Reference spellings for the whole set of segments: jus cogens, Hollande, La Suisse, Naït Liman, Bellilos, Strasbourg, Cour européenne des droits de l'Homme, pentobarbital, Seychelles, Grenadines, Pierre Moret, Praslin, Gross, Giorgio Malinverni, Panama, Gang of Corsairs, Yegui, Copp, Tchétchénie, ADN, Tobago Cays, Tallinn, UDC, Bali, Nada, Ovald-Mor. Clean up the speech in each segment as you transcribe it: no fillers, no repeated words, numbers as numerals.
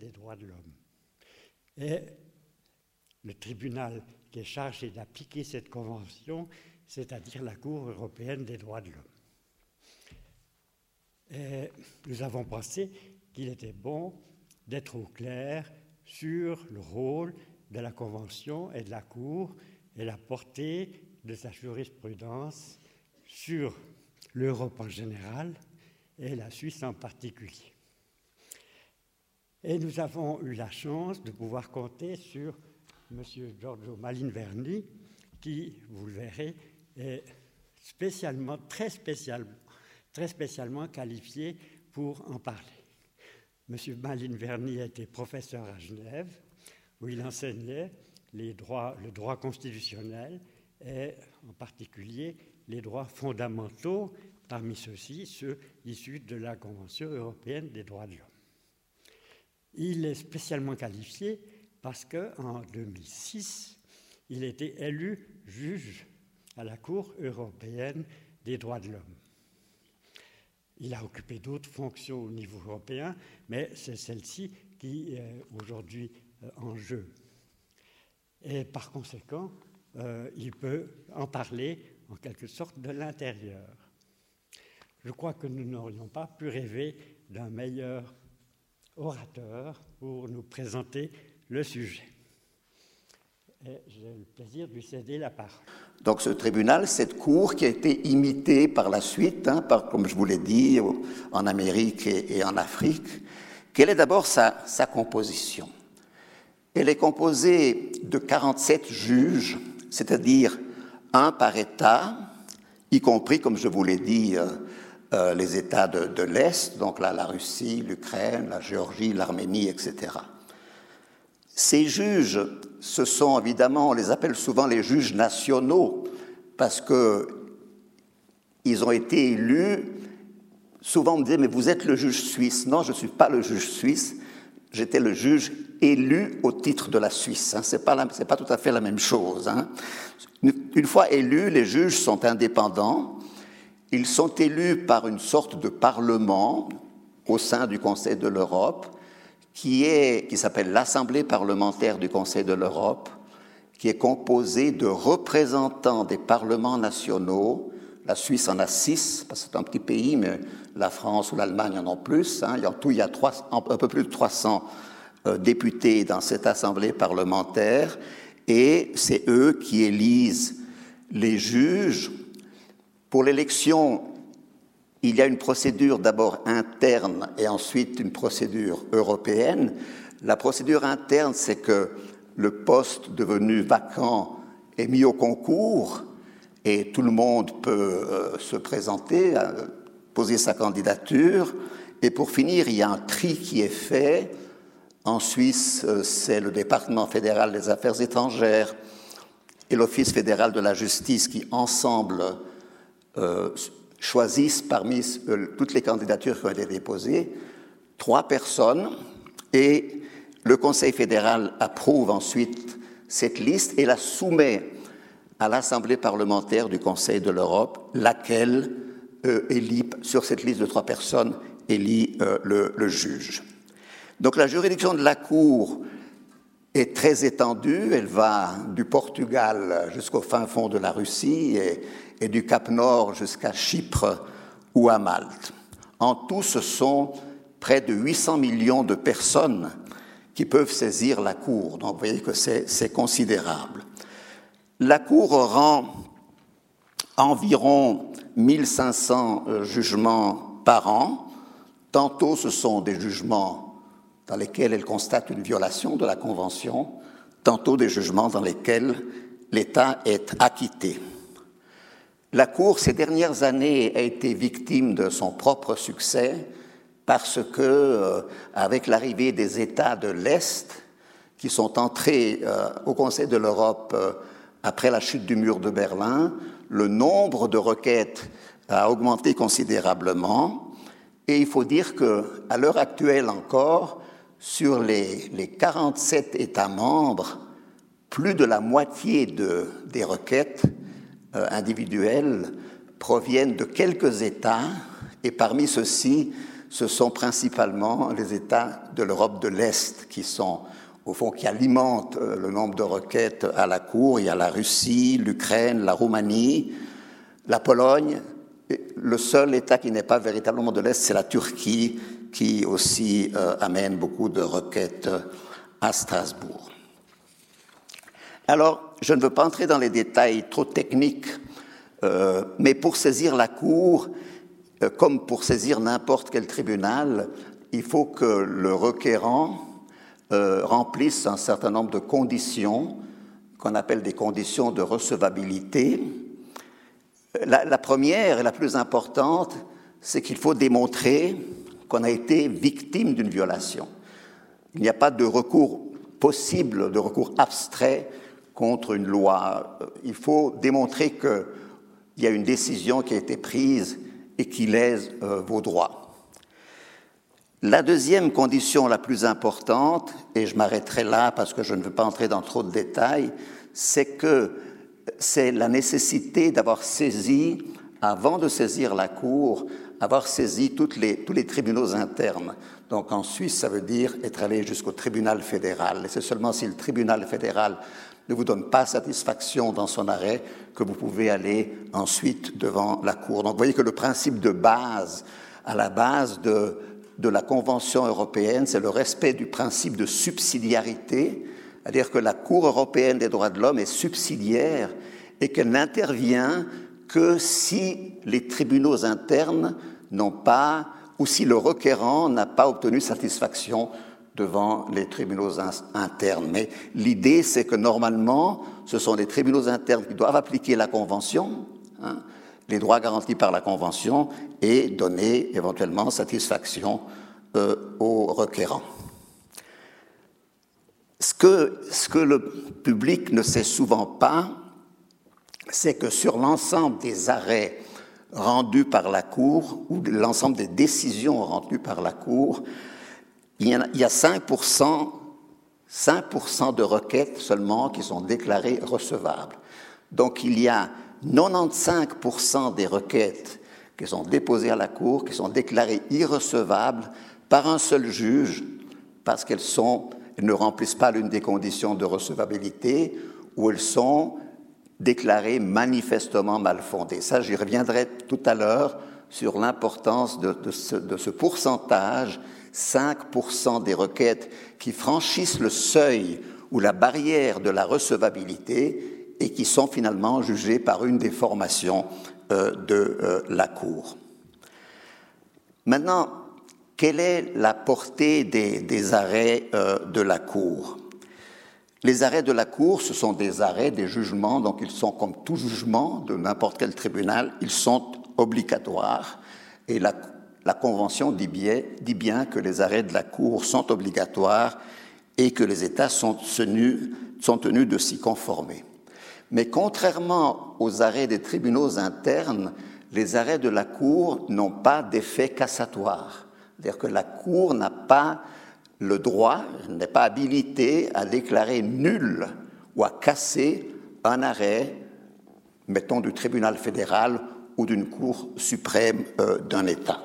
des droits de l'homme. Et le tribunal qui est chargé d'appliquer cette convention, c'est-à-dire la Cour européenne des droits de l'homme. Et nous avons pensé qu'il était bon d'être au clair sur le rôle de la Convention et de la Cour et la portée de sa jurisprudence sur l'Europe en général et la Suisse en particulier. Et nous avons eu la chance de pouvoir compter sur M. Giorgio Malinverni, qui, vous le verrez, est spécialement, très spécialement qualifié pour en parler. M. Malinverni était professeur à Genève, où il enseignait le droit constitutionnel et en particulier les droits fondamentaux, parmi ceux-ci, ceux issus de la Convention européenne des droits de l'homme. Il est spécialement qualifié parce qu'en 2006, il était élu juge à la Cour européenne des droits de l'homme. Il a occupé d'autres fonctions au niveau européen, mais c'est celle-ci qui est aujourd'hui en jeu. Et par conséquent, il peut en parler en quelque sorte de l'intérieur. Je crois que nous n'aurions pas pu rêver d'un meilleur orateur pour nous présenter le sujet. J'ai le plaisir de lui céder la parole. Donc ce tribunal, cette cour qui a été imitée par la suite, comme je vous l'ai dit, en Amérique et en Afrique, quelle est d'abord sa composition? Elle est composée de 47 juges, c'est-à-dire un par État, y compris, comme je vous l'ai dit, les États de l'Est, donc la Russie, l'Ukraine, la Géorgie, l'Arménie, etc. Ces juges, ce sont évidemment, on les appelle souvent les juges nationaux, parce qu'ils ont été élus. Souvent on me dit, mais vous êtes le juge suisse. Non, je ne suis pas le juge suisse, j'étais le juge élu au titre de la Suisse. Ce n'est pas tout à fait la même chose. Une fois élus, les juges sont indépendants. Ils sont élus par une sorte de parlement au sein du Conseil de l'Europe, qui s'appelle l'Assemblée parlementaire du Conseil de l'Europe, qui est composée de représentants des parlements nationaux. La Suisse en a 6, parce que c'est un petit pays, mais la France ou l'Allemagne en ont plus. En tout, il y a un peu plus de 300 députés dans cette assemblée parlementaire, et c'est eux qui élisent les juges. Pour l'élection, il y a une procédure d'abord interne et ensuite une procédure européenne. La procédure interne, c'est que le poste devenu vacant est mis au concours et tout le monde peut se présenter, poser sa candidature. Et pour finir, il y a un tri qui est fait. En Suisse, c'est le département fédéral des affaires étrangères et l'Office fédéral de la justice qui, ensemble, choisissent parmi toutes les candidatures qui ont été déposées 3 personnes, et le Conseil fédéral approuve ensuite cette liste et la soumet à l'Assemblée parlementaire du Conseil de l'Europe, laquelle élit, sur cette liste de 3 personnes, élit le juge. Donc la juridiction de la Cour est très étendue, elle va du Portugal jusqu'au fin fond de la Russie et du Cap-Nord jusqu'à Chypre ou à Malte. En tout, ce sont près de 800 millions de personnes qui peuvent saisir la Cour. Donc vous voyez que c'est considérable. La Cour rend environ 1500 jugements par an. Tantôt, ce sont des jugements dans lesquels elle constate une violation de la Convention, tantôt des jugements dans lesquels l'État est acquitté. La Cour, ces dernières années, a été victime de son propre succès parce que, avec l'arrivée des États de l'Est, qui sont entrés au Conseil de l'Europe après la chute du mur de Berlin, le nombre de requêtes a augmenté considérablement. Et il faut dire qu'à l'heure actuelle encore, sur les 47 États membres, plus de la moitié des requêtes individuelles proviennent de quelques États, et parmi ceux-ci, ce sont principalement les États de l'Europe de l'Est qui sont, au fond, qui alimentent le nombre de requêtes à la Cour. Il y a la Russie, l'Ukraine, la Roumanie, la Pologne. Le seul État qui n'est pas véritablement de l'Est, c'est la Turquie, qui aussi amène beaucoup de requêtes à Strasbourg. Alors, je ne veux pas entrer dans les détails trop techniques, mais pour saisir la Cour, comme pour saisir n'importe quel tribunal, il faut que le requérant remplisse un certain nombre de conditions, qu'on appelle des conditions de recevabilité. La première et la plus importante, c'est qu'il faut démontrer qu'on a été victime d'une violation. Il n'y a pas de recours possible, de recours abstrait contre une loi. Il faut démontrer qu'il y a une décision qui a été prise et qui lèse vos droits. La deuxième condition la plus importante, et je m'arrêterai là parce que je ne veux pas entrer dans trop de détails, c'est que c'est la nécessité d'avoir saisi, avant de saisir la Cour, avoir saisi tous les tribunaux internes. Donc en Suisse, ça veut dire être allé jusqu'au tribunal fédéral. Et c'est seulement si le tribunal fédéral ne vous donne pas satisfaction dans son arrêt que vous pouvez aller ensuite devant la Cour. Donc vous voyez que le principe de base, à la base de la Convention européenne, c'est le respect du principe de subsidiarité, c'est-à-dire que la Cour européenne des droits de l'homme est subsidiaire et qu'elle n'intervient que si les tribunaux internes n'ont pas, ou si le requérant n'a pas obtenu satisfaction devant les tribunaux internes. Mais l'idée, c'est que normalement, ce sont les tribunaux internes qui doivent appliquer la Convention, hein, les droits garantis par la Convention, et donner éventuellement satisfaction aux requérants. Ce que le public ne sait souvent pas, c'est que sur l'ensemble des arrêts rendus par la Cour ou l'ensemble des décisions rendues par la Cour, il y a 5% de requêtes seulement qui sont déclarées recevables. Donc il y a 95% des requêtes qui sont déposées à la Cour qui sont déclarées irrecevables par un seul juge parce qu'elles ne remplissent pas l'une des conditions de recevabilité ou elles sont déclarées manifestement mal fondées. Ça, j'y reviendrai tout à l'heure sur l'importance de ce pourcentage, 5% des requêtes qui franchissent le seuil ou la barrière de la recevabilité et qui sont finalement jugées par une des formations de la Cour. Maintenant, quelle est la portée des arrêts de la Cour ? Les arrêts de la Cour, ce sont des arrêts, des jugements, donc ils sont comme tout jugement de n'importe quel tribunal, ils sont obligatoires. Et la Convention dit bien que les arrêts de la Cour sont obligatoires et que les États sont tenus de s'y conformer. Mais contrairement aux arrêts des tribunaux internes, les arrêts de la Cour n'ont pas d'effet cassatoire. C'est-à-dire que la Cour n'a pas le droit, n'est pas habilité à déclarer nul ou à casser un arrêt, mettons, du tribunal fédéral ou d'une cour suprême d'un État.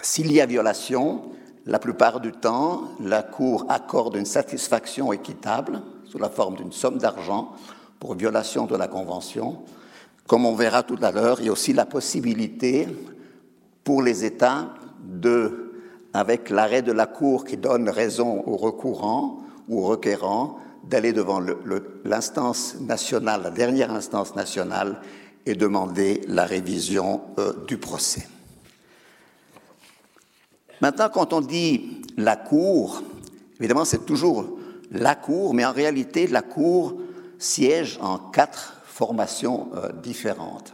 S'il y a violation, la plupart du temps, la Cour accorde une satisfaction équitable sous la forme d'une somme d'argent pour violation de la Convention. Comme on verra tout à l'heure, il y a aussi la possibilité pour les États de, avec l'arrêt de la Cour qui donne raison aux recourants ou aux requérants, d'aller devant l'instance nationale, la dernière instance nationale, et demander la révision du procès. Maintenant, quand on dit la Cour, évidemment c'est toujours la Cour, mais en réalité la Cour siège en 4 formations différentes.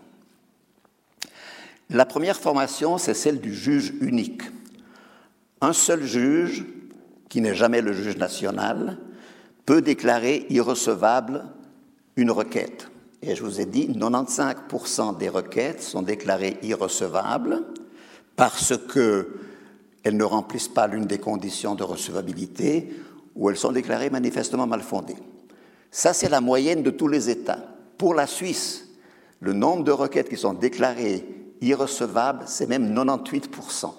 La première formation, c'est celle du juge unique. Un seul juge, qui n'est jamais le juge national, peut déclarer irrecevable une requête. Et je vous ai dit, 95% des requêtes sont déclarées irrecevables parce qu'elles ne remplissent pas l'une des conditions de recevabilité ou elles sont déclarées manifestement mal fondées. Ça, c'est la moyenne de tous les États. Pour la Suisse, le nombre de requêtes qui sont déclarées irrecevable, c'est même 98%.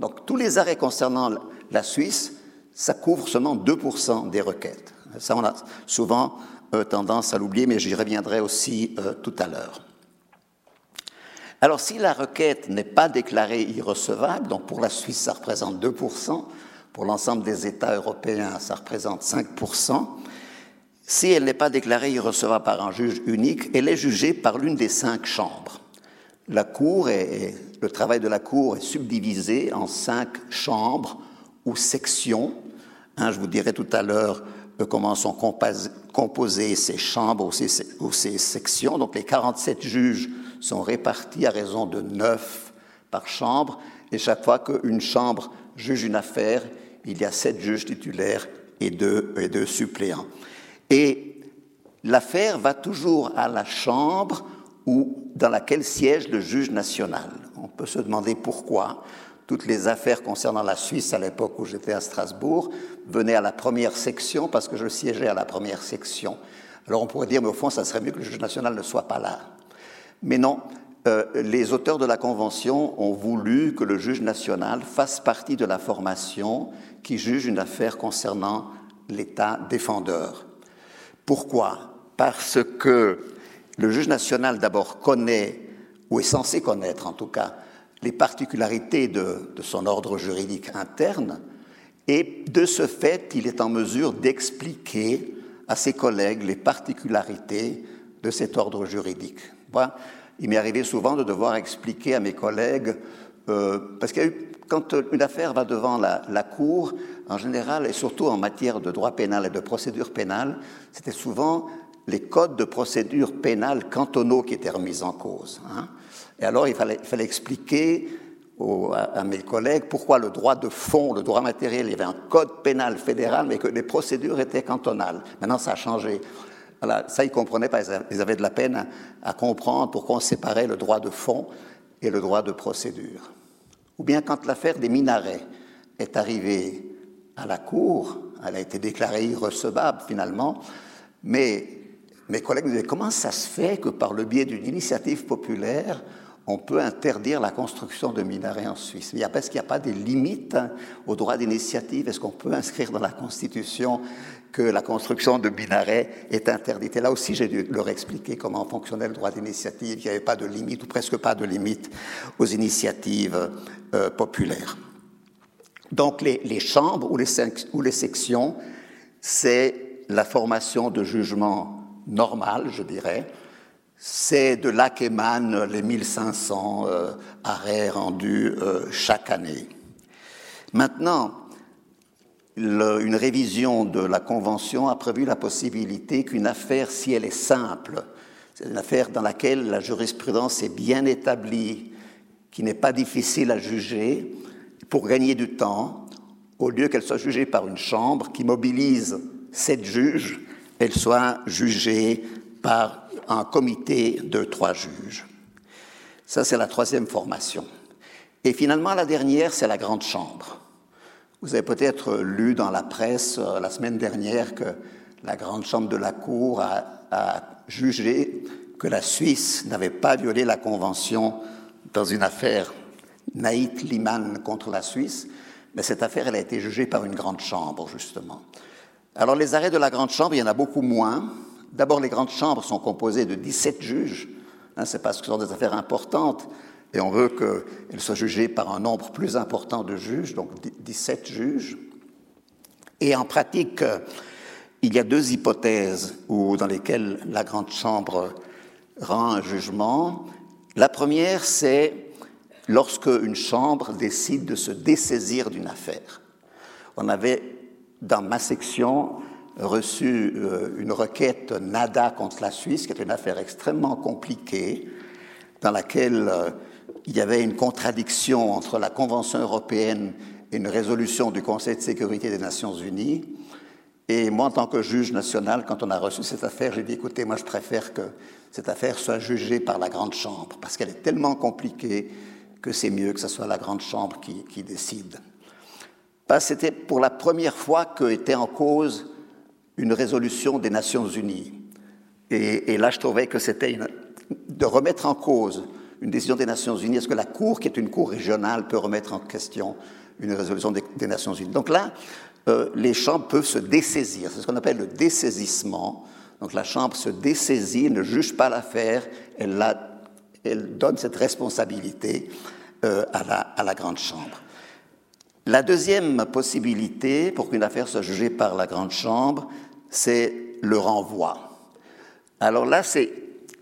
Donc tous les arrêts concernant la Suisse, ça couvre seulement 2% des requêtes. Ça, on a souvent tendance à l'oublier, mais j'y reviendrai aussi tout à l'heure. Alors, si la requête n'est pas déclarée irrecevable, donc pour la Suisse, ça représente 2%, pour l'ensemble des États européens, ça représente 5%, si elle n'est pas déclarée irrecevable par un juge unique, elle est jugée par l'une des 5 chambres. La Cour le travail de la Cour est subdivisé en 5 chambres ou sections. Hein, je vous dirai tout à l'heure comment sont composées ces chambres ou ces sections. Donc, les 47 juges sont répartis à raison de 9 par chambre. Et chaque fois qu'une chambre juge une affaire, il y a 7 juges titulaires et 2 suppléants. Et l'affaire va toujours à la chambre dans laquelle siège le juge national. On peut se demander pourquoi. Toutes les affaires concernant la Suisse, à l'époque où j'étais à Strasbourg, venaient à la première section parce que je siégeais à la première section. Alors on pourrait dire, mais au fond, ça serait mieux que le juge national ne soit pas là. Mais non, les auteurs de la Convention ont voulu que le juge national fasse partie de la formation qui juge une affaire concernant l'État défendeur. Pourquoi ? Parce que le juge national, d'abord, connaît, ou est censé connaître en tout cas, les particularités de son ordre juridique interne, et de ce fait, il est en mesure d'expliquer à ses collègues les particularités de cet ordre juridique. Voilà. Il m'est arrivé souvent de devoir expliquer à mes collègues, parce que quand une affaire va devant la Cour, en général, et surtout en matière de droit pénal et de procédure pénale, c'était souvent les codes de procédure pénale cantonaux qui étaient remis en cause. Hein. Et alors, il fallait expliquer à mes collègues pourquoi le droit de fond, le droit matériel, il y avait un code pénal fédéral, mais que les procédures étaient cantonales. Maintenant, ça a changé. Voilà, ça, ils ne comprenaient pas. Ils avaient de la peine à comprendre pourquoi on séparait le droit de fond et le droit de procédure. Ou bien quand l'affaire des minarets est arrivée à la Cour, elle a été déclarée irrecevable, finalement, mais mes collègues me disaient, comment ça se fait que par le biais d'une initiative populaire, on peut interdire la construction de minarets en Suisse ? Est-ce qu'il n'y a pas des limites au droit d'initiative ? Est-ce qu'on peut inscrire dans la Constitution que la construction de minarets est interdite ? Et là aussi, j'ai dû leur expliquer comment fonctionnait le droit d'initiative. Il n'y avait pas de limite, ou presque pas de limite, aux initiatives populaires. Donc, les chambres ou les sections, c'est la formation de jugements normal, je dirais. C'est de là qu'émanent les 1500 arrêts rendus chaque année. Maintenant, une révision de la Convention a prévu la possibilité qu'une affaire, si elle est simple, c'est une affaire dans laquelle la jurisprudence est bien établie, qui n'est pas difficile à juger, pour gagner du temps, au lieu qu'elle soit jugée par une chambre qui mobilise 7 juges, elle soit jugée par un comité de 3 juges. Ça, c'est la 3e formation. Et finalement, la dernière, c'est la Grande Chambre. Vous avez peut-être lu dans la presse la semaine dernière que la Grande Chambre de la Cour a jugé que la Suisse n'avait pas violé la Convention dans une affaire Naït Liman contre la Suisse, mais cette affaire, elle a été jugée par une Grande Chambre, justement. Alors, les arrêts de la Grande Chambre, il y en a beaucoup moins. D'abord, les Grandes Chambres sont composées de 17 juges. Hein, c'est parce que ce sont des affaires importantes et on veut qu'elles soient jugées par un nombre plus important de juges, donc 17 juges. Et en pratique, il y a 2 hypothèses dans lesquelles la Grande Chambre rend un jugement. La première, c'est lorsque une chambre décide de se dessaisir d'une affaire. On avait, dans ma section, reçu une requête Nada contre la Suisse, qui est une affaire extrêmement compliquée, dans laquelle il y avait une contradiction entre la Convention européenne et une résolution du Conseil de sécurité des Nations unies. Et moi, en tant que juge national, quand on a reçu cette affaire, j'ai dit, écoutez, moi je préfère que cette affaire soit jugée par la Grande Chambre, parce qu'elle est tellement compliquée que c'est mieux que ce soit la Grande Chambre qui décide. C'était pour la première fois qu'était en cause une résolution des Nations Unies. Et là, je trouvais que c'était de remettre en cause une décision des Nations Unies. Est-ce que la Cour, qui est une Cour régionale, peut remettre en question une résolution des Nations Unies? Donc là, les chambres peuvent se dessaisir. C'est ce qu'on appelle le dessaisissement. Donc la chambre se dessaisit, ne juge pas l'affaire, elle donne cette responsabilité à la grande chambre. La deuxième possibilité pour qu'une affaire soit jugée par la grande chambre, c'est le renvoi. Alors là, c'est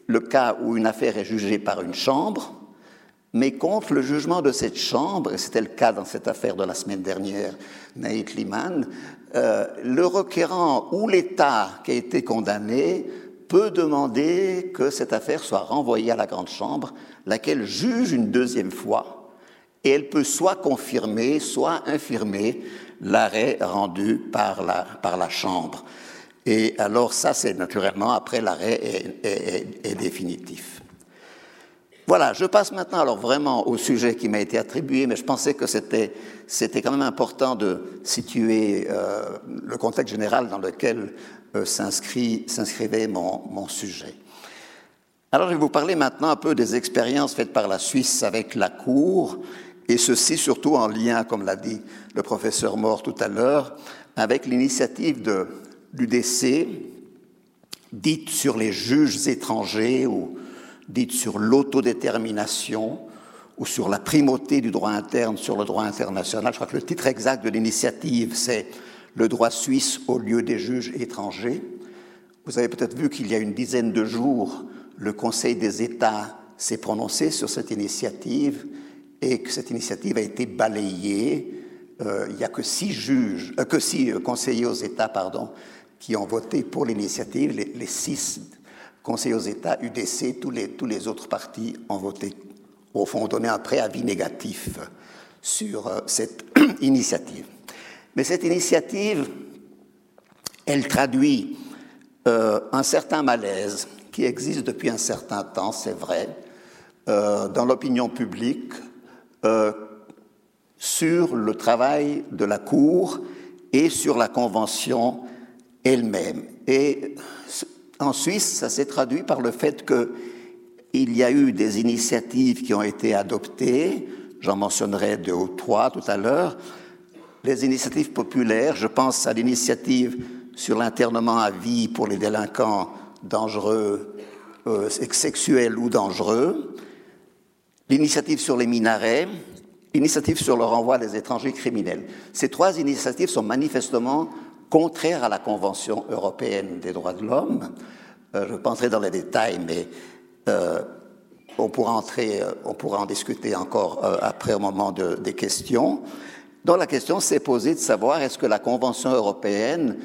le cas où une affaire est jugée par une chambre, mais contre le jugement de cette chambre, et c'était le cas dans cette affaire de la semaine dernière, Naït Liman, le requérant ou l'État qui a été condamné peut demander que cette affaire soit renvoyée à la grande chambre, laquelle juge une deuxième fois, et elle peut soit confirmer, soit infirmer l'arrêt rendu par la chambre. Et alors ça, c'est naturellement, après, l'arrêt est définitif. Voilà, je passe maintenant alors vraiment au sujet qui m'a été attribué, mais je pensais que c'était quand même important de situer le contexte général dans lequel s'inscrivait mon sujet. Alors je vais vous parler maintenant un peu des expériences faites par la Suisse avec la Cour, et ceci surtout en lien, comme l'a dit le professeur Mor tout à l'heure, avec l'initiative du décès, dite sur les juges étrangers ou dite sur l'autodétermination ou sur la primauté du droit interne sur le droit international. Je crois que le titre exact de l'initiative, c'est « Le droit suisse au lieu des juges étrangers ». Vous avez peut-être vu qu'il y a une dizaine de jours, le Conseil des États s'est prononcé sur cette initiative et que cette initiative a été balayée. Il n'y a que six conseillers aux États qui ont voté pour l'initiative, les six conseillers aux États, UDC, tous les autres partis ont voté, au fond, ont donné un préavis négatif sur cette initiative. Mais cette initiative, elle traduit un certain malaise qui existe depuis un certain temps, c'est vrai, dans l'opinion publique, sur le travail de la Cour et sur la Convention elle-même. Et en Suisse, ça s'est traduit par le fait qu'il y a eu des initiatives qui ont été adoptées, j'en mentionnerai deux ou trois tout à l'heure, les initiatives populaires, je pense à l'initiative sur l'internement à vie pour les délinquants dangereux, sexuels ou dangereux, l'initiative sur les minarets, l'initiative sur le renvoi des étrangers criminels. Ces trois initiatives sont manifestement contraire à la Convention européenne des droits de l'homme. Je penserai dans les détails, mais on pourra en discuter encore après au moment des questions. Donc la question s'est posée de savoir est-ce que la Convention européenne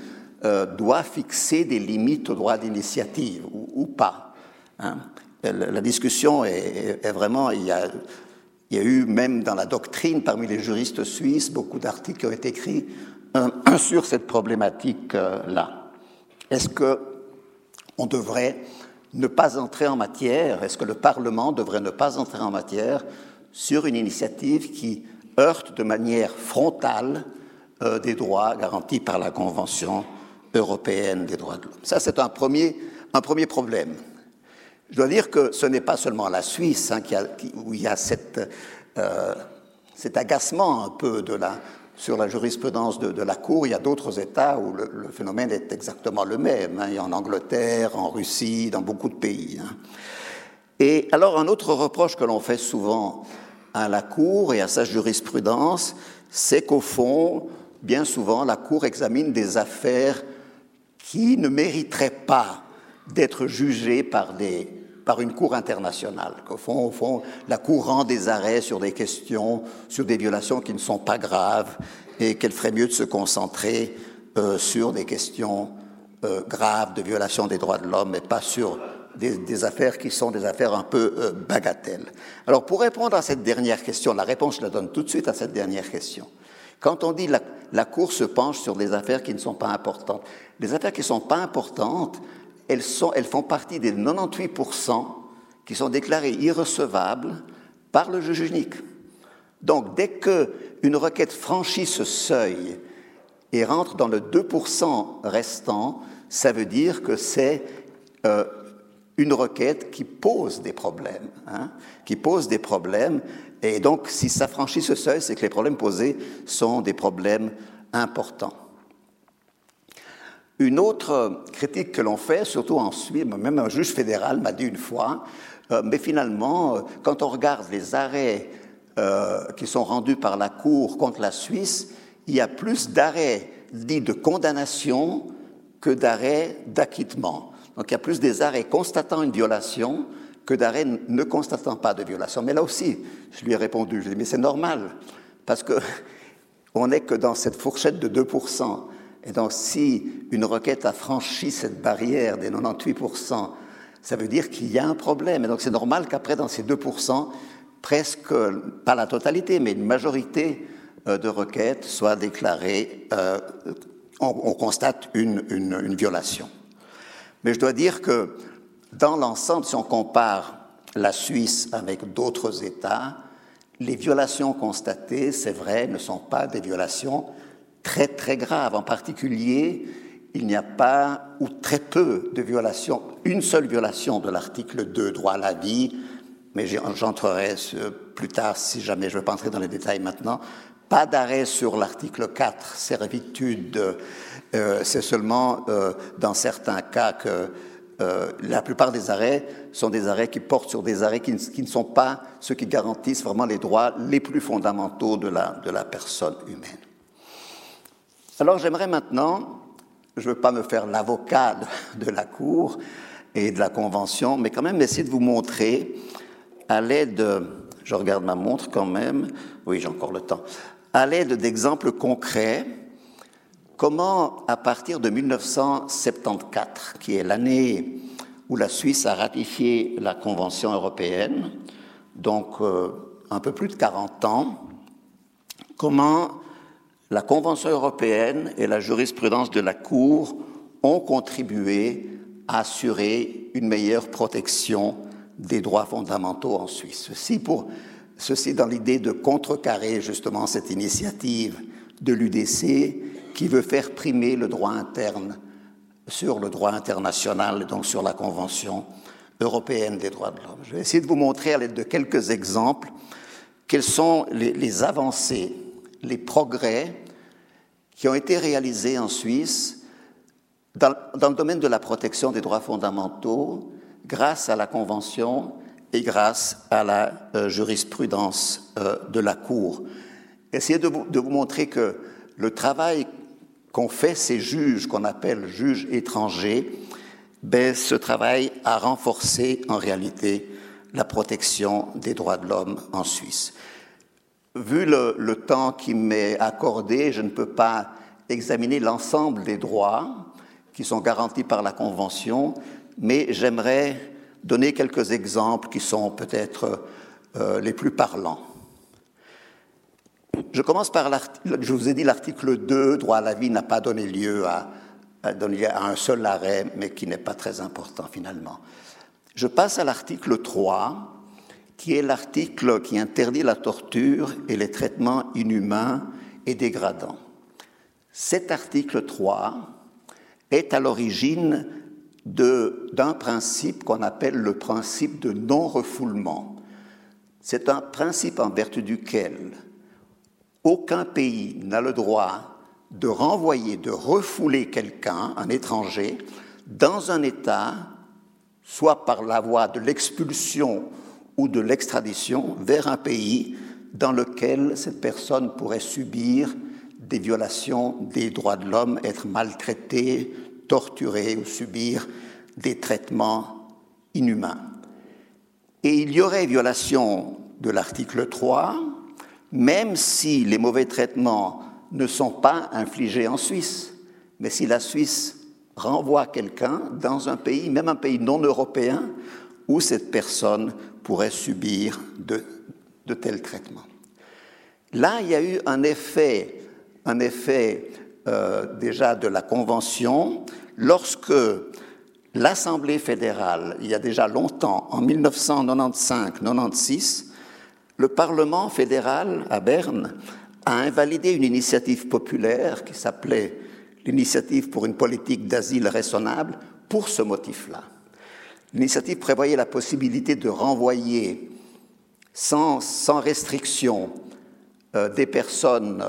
doit fixer des limites au droit d'initiative ou pas. Hein? La discussion est vraiment... Il y a eu même dans la doctrine, parmi les juristes suisses, beaucoup d'articles qui ont été écrits sur cette problématique-là. Est-ce qu'on devrait ne pas entrer en matière, est-ce que le Parlement devrait ne pas entrer en matière sur une initiative qui heurte de manière frontale des droits garantis par la Convention européenne des droits de l'homme? Ça, c'est un premier problème. Je dois dire que ce n'est pas seulement la Suisse où il y a cet agacement un peu sur la jurisprudence de la Cour. Il y a d'autres États où le phénomène est exactement le même. Hein. Il y a en Angleterre, en Russie, dans beaucoup de pays. Hein. Et alors, un autre reproche que l'on fait souvent à la Cour et à sa jurisprudence, c'est qu'au fond, bien souvent, la Cour examine des affaires qui ne mériteraient pas d'être jugées par une cour internationale. Au fond, la Cour rend des arrêts sur des questions, sur des violations qui ne sont pas graves et qu'elle ferait mieux de se concentrer sur des questions graves de violation des droits de l'homme et pas sur des affaires qui sont des affaires un peu bagatelles. Alors, pour répondre à cette dernière question, la réponse, je la donne tout de suite à cette dernière question. Quand on dit la Cour se penche sur des affaires qui ne sont pas importantes, les affaires qui ne sont pas importantes, elles font partie des 98% qui sont déclarés irrecevables par le juge unique. Donc, dès qu'une requête franchit ce seuil et rentre dans le 2% restant, ça veut dire que c'est une requête qui pose des problèmes, hein, qui pose des problèmes. Et donc, si ça franchit ce seuil, c'est que les problèmes posés sont des problèmes importants. Une autre critique que l'on fait, surtout en Suisse, même un juge fédéral m'a dit une fois, mais finalement, quand on regarde les arrêts qui sont rendus par la Cour contre la Suisse, il y a plus d'arrêts dits de condamnation que d'arrêts d'acquittement. Donc il y a plus des arrêts constatant une violation que d'arrêts ne constatant pas de violation. Mais là aussi, je lui ai répondu, je lui ai dit, mais c'est normal, parce qu'on n'est que dans cette fourchette de 2%. Et donc si une requête a franchi cette barrière des 98%, ça veut dire qu'il y a un problème. Et donc c'est normal qu'après, dans ces 2%, presque, pas la totalité, mais une majorité de requêtes soient déclarées, on constate une violation. Mais je dois dire que dans l'ensemble, si on compare la Suisse avec d'autres États, les violations constatées, c'est vrai, ne sont pas des violations très très graves. En particulier, il n'y a pas ou très peu de violations, une seule violation de l'article 2, droit à la vie, mais j'entrerai plus tard si jamais, je ne vais pas entrer dans les détails maintenant. Pas d'arrêt sur l'article 4, servitude, c'est seulement dans certains cas que la plupart des arrêts sont des arrêts qui portent sur des arrêts qui ne sont pas ceux qui garantissent vraiment les droits les plus fondamentaux de la personne humaine. Alors j'aimerais maintenant, je ne veux pas me faire l'avocat de la Cour et de la Convention, mais quand même essayer de vous montrer à l'aide, je regarde ma montre quand même, oui j'ai encore le temps, à l'aide d'exemples concrets, comment, à partir de 1974, qui est l'année où la Suisse a ratifié la Convention européenne, donc un peu plus de 40 ans, comment la Convention européenne et la jurisprudence de la Cour ont contribué à assurer une meilleure protection des droits fondamentaux en Suisse. Ceci dans l'idée de contrecarrer justement cette initiative de l'UDC qui veut faire primer le droit interne sur le droit international, donc sur la Convention européenne des droits de l'homme. Je vais essayer de vous montrer à l'aide de quelques exemples quelles sont les avancées, les progrès qui ont été réalisés en Suisse dans le domaine de la protection des droits fondamentaux grâce à la Convention et grâce à la jurisprudence de la Cour. Essayez de vous montrer que le travail qu'ont fait ces juges, qu'on appelle juges étrangers, ce travail a renforcé en réalité la protection des droits de l'homme en Suisse. Vu le temps qui m'est accordé, je ne peux pas examiner l'ensemble des droits qui sont garantis par la Convention, mais j'aimerais donner quelques exemples qui sont peut-être les plus parlants. Je commence par l'article 2, droit à la vie n'a pas donné lieu à un seul arrêt, mais qui n'est pas très important finalement. Je passe à l'article 3, qui est l'article qui interdit la torture et les traitements inhumains et dégradants. Cet article 3 est à l'origine d'un principe qu'on appelle le principe de non-refoulement. C'est un principe en vertu duquel aucun pays n'a le droit de renvoyer, de refouler quelqu'un, un étranger, dans un État, soit par la voie de l'expulsion ou de l'extradition, vers un pays dans lequel cette personne pourrait subir des violations des droits de l'homme, être maltraitée, torturée ou subir des traitements inhumains. Et il y aurait violation de l'article 3, même si les mauvais traitements ne sont pas infligés en Suisse. Mais si la Suisse renvoie quelqu'un dans un pays, même un pays non européen, où cette personne pourrait subir de tels traitements. Là, il y a eu un effet déjà de la Convention, lorsque l'Assemblée fédérale, il y a déjà longtemps, en 1995-96, le Parlement fédéral à Berne a invalidé une initiative populaire qui s'appelait l'initiative pour une politique d'asile raisonnable pour ce motif-là. L'initiative prévoyait la possibilité de renvoyer sans restriction des personnes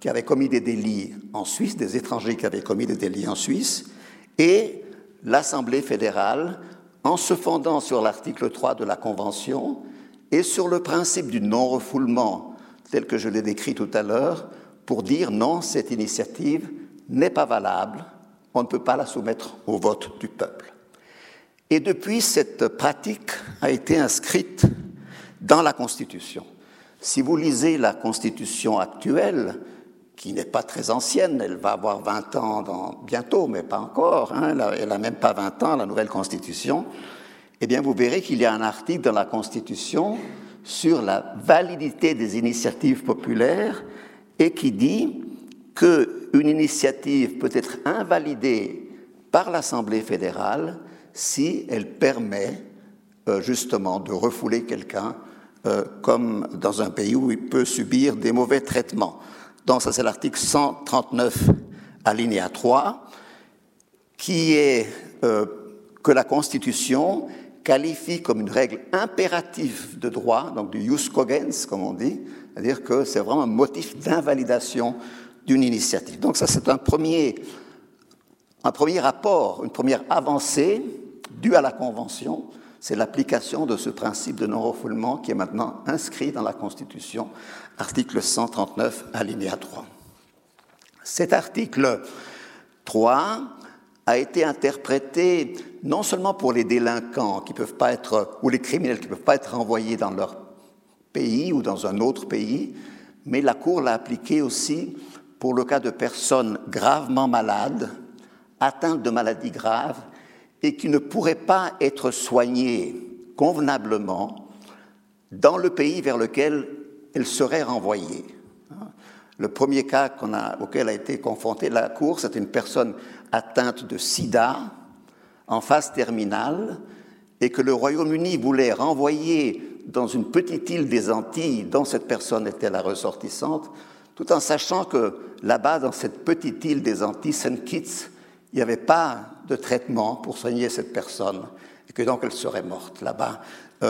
qui avaient commis des délits en Suisse, des étrangers qui avaient commis des délits en Suisse, et l'Assemblée fédérale, en se fondant sur l'article 3 de la Convention et sur le principe du non-refoulement, tel que je l'ai décrit tout à l'heure, pour dire non, cette initiative n'est pas valable, on ne peut pas la soumettre au vote du peuple. Et depuis, cette pratique a été inscrite dans la Constitution. Si vous lisez la Constitution actuelle, qui n'est pas très ancienne, elle va avoir 20 ans bientôt, mais pas encore, hein, elle n'a même pas 20 ans, la nouvelle Constitution, eh bien vous verrez qu'il y a un article dans la Constitution sur la validité des initiatives populaires et qui dit qu'une initiative peut être invalidée par l'Assemblée fédérale si elle permet justement de refouler quelqu'un comme dans un pays où il peut subir des mauvais traitements. Donc ça c'est l'article 139 alinéa 3 qui est que la Constitution qualifie comme une règle impérative de droit, donc du jus cogens comme on dit, c'est-à-dire que c'est vraiment un motif d'invalidation d'une initiative. Donc ça c'est un premier apport, une première avancée due à la Convention, c'est l'application de ce principe de non-refoulement qui est maintenant inscrit dans la Constitution, article 139, alinéa 3. Cet article 3 a été interprété non seulement pour les délinquants qui peuvent pas être, ou les criminels qui ne peuvent pas être renvoyés dans leur pays ou dans un autre pays, mais la Cour l'a appliqué aussi pour le cas de personnes gravement malades, atteintes de maladies graves, et qui ne pourraient pas être soignées convenablement dans le pays vers lequel elles seraient renvoyées. Le premier cas auquel a été confrontée la Cour, c'est une personne atteinte de sida en phase terminale et que le Royaume-Uni voulait renvoyer dans une petite île des Antilles dont cette personne était la ressortissante, tout en sachant que là-bas, dans cette petite île des Antilles, St. Kitts, il n'y avait pas de traitement pour soigner cette personne et que donc elle serait morte là-bas,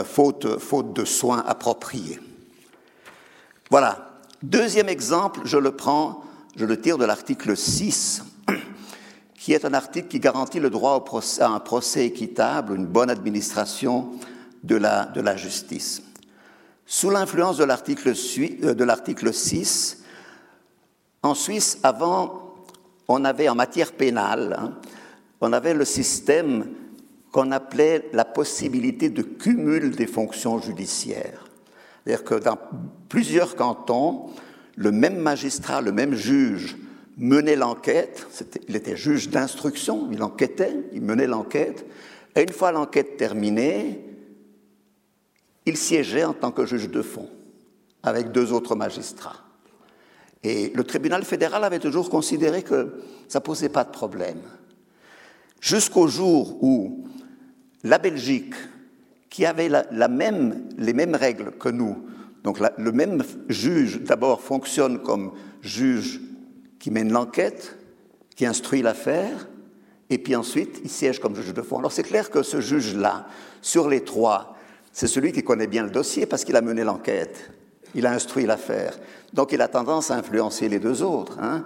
faute de soins appropriés. Voilà. Deuxième exemple, je le tire de l'article 6, qui est un article qui garantit le droit à un procès équitable, une bonne administration de la justice. Sous l'influence de l'article 6, en Suisse, avant, on avait en matière pénale, on avait le système qu'on appelait la possibilité de cumul des fonctions judiciaires. C'est-à-dire que dans plusieurs cantons, le même magistrat, le même juge menait l'enquête, il était juge d'instruction, il enquêtait, il menait l'enquête, et une fois l'enquête terminée, il siégeait en tant que juge de fond, avec deux autres magistrats. Et le tribunal fédéral avait toujours considéré que ça ne posait pas de problème. Jusqu'au jour où la Belgique, qui avait les mêmes règles que nous, donc le même juge d'abord fonctionne comme juge qui mène l'enquête, qui instruit l'affaire, et puis ensuite il siège comme juge de fond. Alors c'est clair que ce juge-là, sur les trois, c'est celui qui connaît bien le dossier parce qu'il a mené l'enquête, il a instruit l'affaire, donc il a tendance à influencer les deux autres, hein.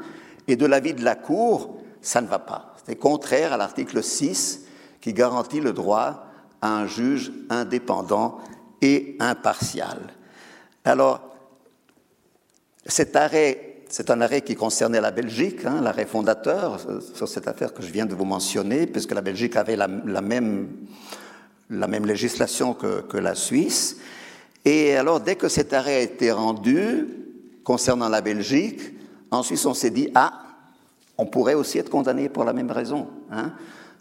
Et de l'avis de la Cour, ça ne va pas. C'est contraire à l'article 6 qui garantit le droit à un juge indépendant et impartial. Alors, cet arrêt, c'est un arrêt qui concernait la Belgique, hein, l'arrêt fondateur, sur cette affaire que je viens de vous mentionner, puisque la Belgique avait la même législation que la Suisse. Et alors, dès que cet arrêt a été rendu, concernant la Belgique, en Suisse, on s'est dit « Ah, on pourrait aussi être condamné pour la même raison hein ».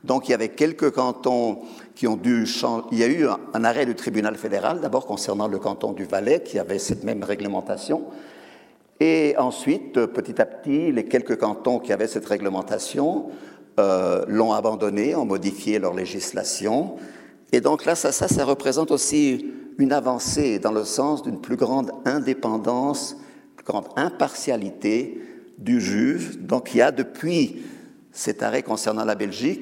Donc, il y avait quelques cantons qui ont dû changer. Il y a eu un arrêt du tribunal fédéral, d'abord concernant le canton du Valais, qui avait cette même réglementation. Et ensuite, petit à petit, les quelques cantons qui avaient cette réglementation l'ont abandonnée, ont modifié leur législation. Et donc là, ça représente aussi une avancée dans le sens d'une plus grande indépendance, plus grande impartialité du juge. Donc, il y a depuis cet arrêt concernant la Belgique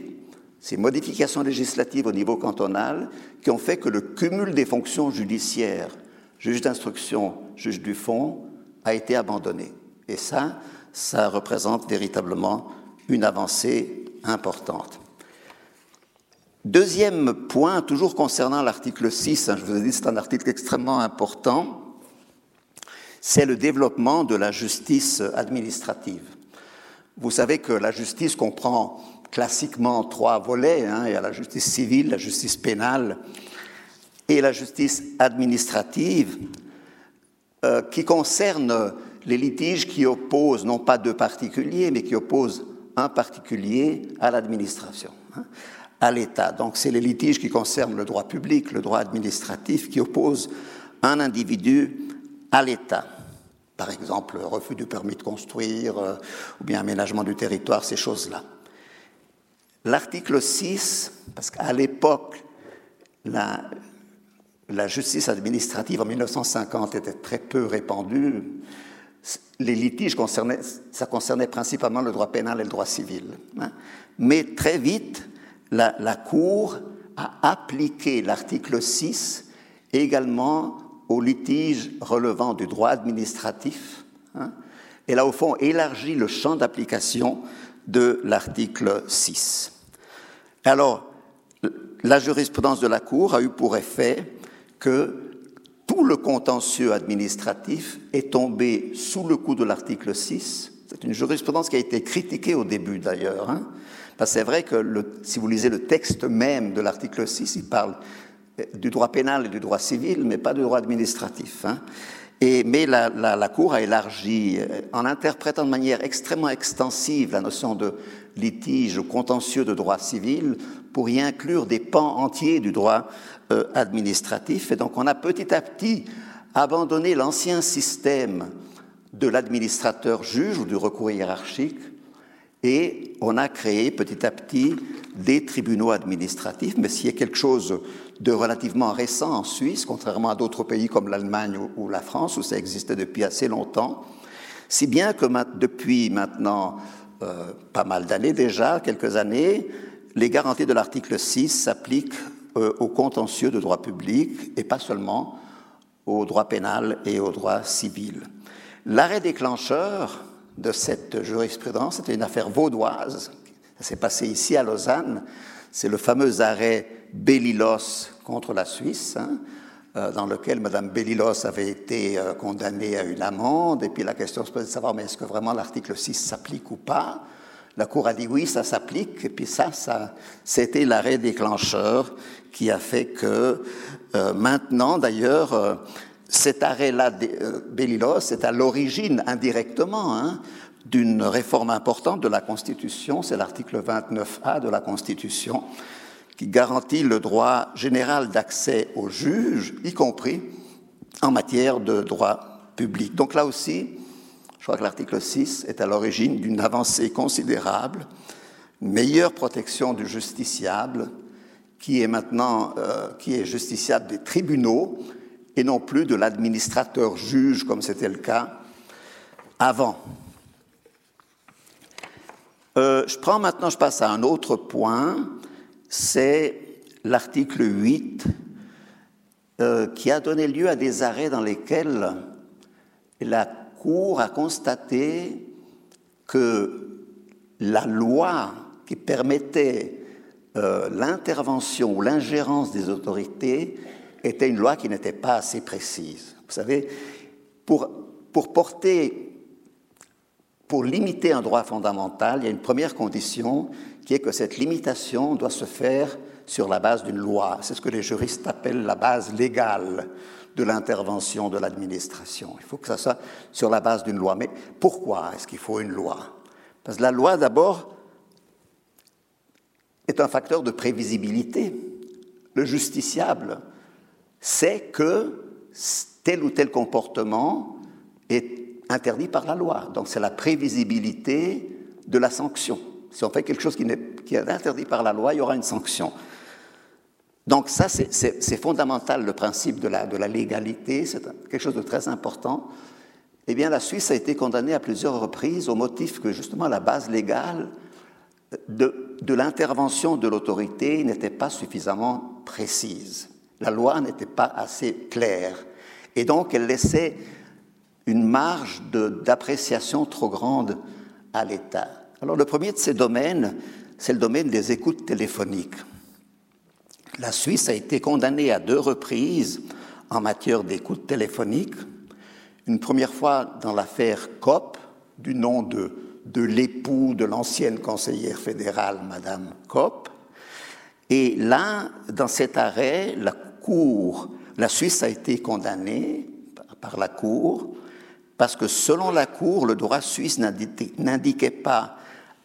ces modifications législatives au niveau cantonal qui ont fait que le cumul des fonctions judiciaires, juge d'instruction, juge du fond, a été abandonné. Et ça représente véritablement une avancée importante. Deuxième point, toujours concernant l'article 6, je vous ai dit c'est un article extrêmement important, c'est le développement de la justice administrative. Vous savez que la justice comprend classiquement trois volets, il y a la justice civile, la justice pénale et la justice administrative, qui concerne les litiges qui opposent, non pas deux particuliers, mais qui opposent un particulier à l'administration, à l'État. Donc c'est les litiges qui concernent le droit public, le droit administratif, qui opposent un individu à l'État. Par exemple, refus du permis de construire, ou bien aménagement du territoire, ces choses-là. L'article 6, parce qu'à l'époque, la justice administrative en 1950 était très peu répandue, les litiges concernait principalement le droit pénal et le droit civil. Mais très vite, la Cour a appliqué l'article 6 également aux litiges relevant du droit administratif. Elle a au fond élargi le champ d'application de l'article 6. Alors, la jurisprudence de la Cour a eu pour effet que tout le contentieux administratif est tombé sous le coup de l'article 6. C'est une jurisprudence qui a été critiquée au début, d'ailleurs. Parce que c'est vrai que si vous lisez le texte même de l'article 6, il parle du droit pénal et du droit civil, mais pas du droit administratif. Mais la Cour a élargi, en interprétant de manière extrêmement extensive la notion de litige ou contentieux de droit civil, pour y inclure des pans entiers du droit administratif. Et donc, on a petit à petit abandonné l'ancien système de l'administrateur-juge ou du recours hiérarchique, et on a créé petit à petit des tribunaux administratifs. Mais s'il y a quelque chose de relativement récent en Suisse, contrairement à d'autres pays comme l'Allemagne ou la France, où ça existait depuis assez longtemps, si bien que depuis maintenant pas mal d'années déjà, quelques années, les garanties de l'article 6 s'appliquent au contentieux de droit public et pas seulement au droit pénal et au droit civil. L'arrêt déclencheur de cette jurisprudence était une affaire vaudoise. Ça s'est passé ici à Lausanne. C'est le fameux arrêt Bellilos contre la Suisse, dans lequel Mme Bellilos avait été condamnée à une amende. Et puis la question se posait de savoir, mais est-ce que vraiment l'article 6 s'applique ou pas ? La Cour a dit oui, ça s'applique, et puis ça c'était l'arrêt déclencheur qui a fait que maintenant, d'ailleurs, cet arrêt-là, Bellilos, est à l'origine indirectement d'une réforme importante de la Constitution, c'est l'article 29A de la Constitution, qui garantit le droit général d'accès aux juges, y compris en matière de droit public. Donc là aussi, je crois que l'article 6 est à l'origine d'une avancée considérable, une meilleure protection du justiciable, qui est maintenant justiciable des tribunaux et non plus de l'administrateur-juge, comme c'était le cas avant. Je passe à un autre point, c'est l'article 8, qui a donné lieu à des arrêts dans lesquels la Cour a constaté que la loi qui permettait l'intervention ou l'ingérence des autorités était une loi qui n'était pas assez précise. Vous savez, pour limiter un droit fondamental, il y a une première condition qui est que cette limitation doit se faire sur la base d'une loi. C'est ce que les juristes appellent la base légale de l'intervention de l'administration. Il faut que ça soit sur la base d'une loi. Mais pourquoi est-ce qu'il faut une loi ? Parce que la loi, d'abord, est un facteur de prévisibilité. Le justiciable sait que tel ou tel comportement est interdit par la loi. Donc c'est la prévisibilité de la sanction. Si on fait quelque chose qui est interdit par la loi, il y aura une sanction. Donc ça, c'est fondamental, le principe de la légalité, c'est quelque chose de très important. Eh bien, la Suisse a été condamnée à plusieurs reprises au motif que, justement, la base légale de l'intervention de l'autorité n'était pas suffisamment précise. La loi n'était pas assez claire. Et donc, elle laissait une marge d'appréciation trop grande à l'État. Alors, le premier de ces domaines, c'est le domaine des écoutes téléphoniques. La Suisse a été condamnée à 2 reprises en matière d'écoute téléphonique. Une première fois dans l'affaire Copp, du nom de l'époux de l'ancienne conseillère fédérale, Madame Copp. Et là, dans cet arrêt, la Suisse a été condamnée par la Cour, parce que selon la Cour, le droit suisse n'indiquait pas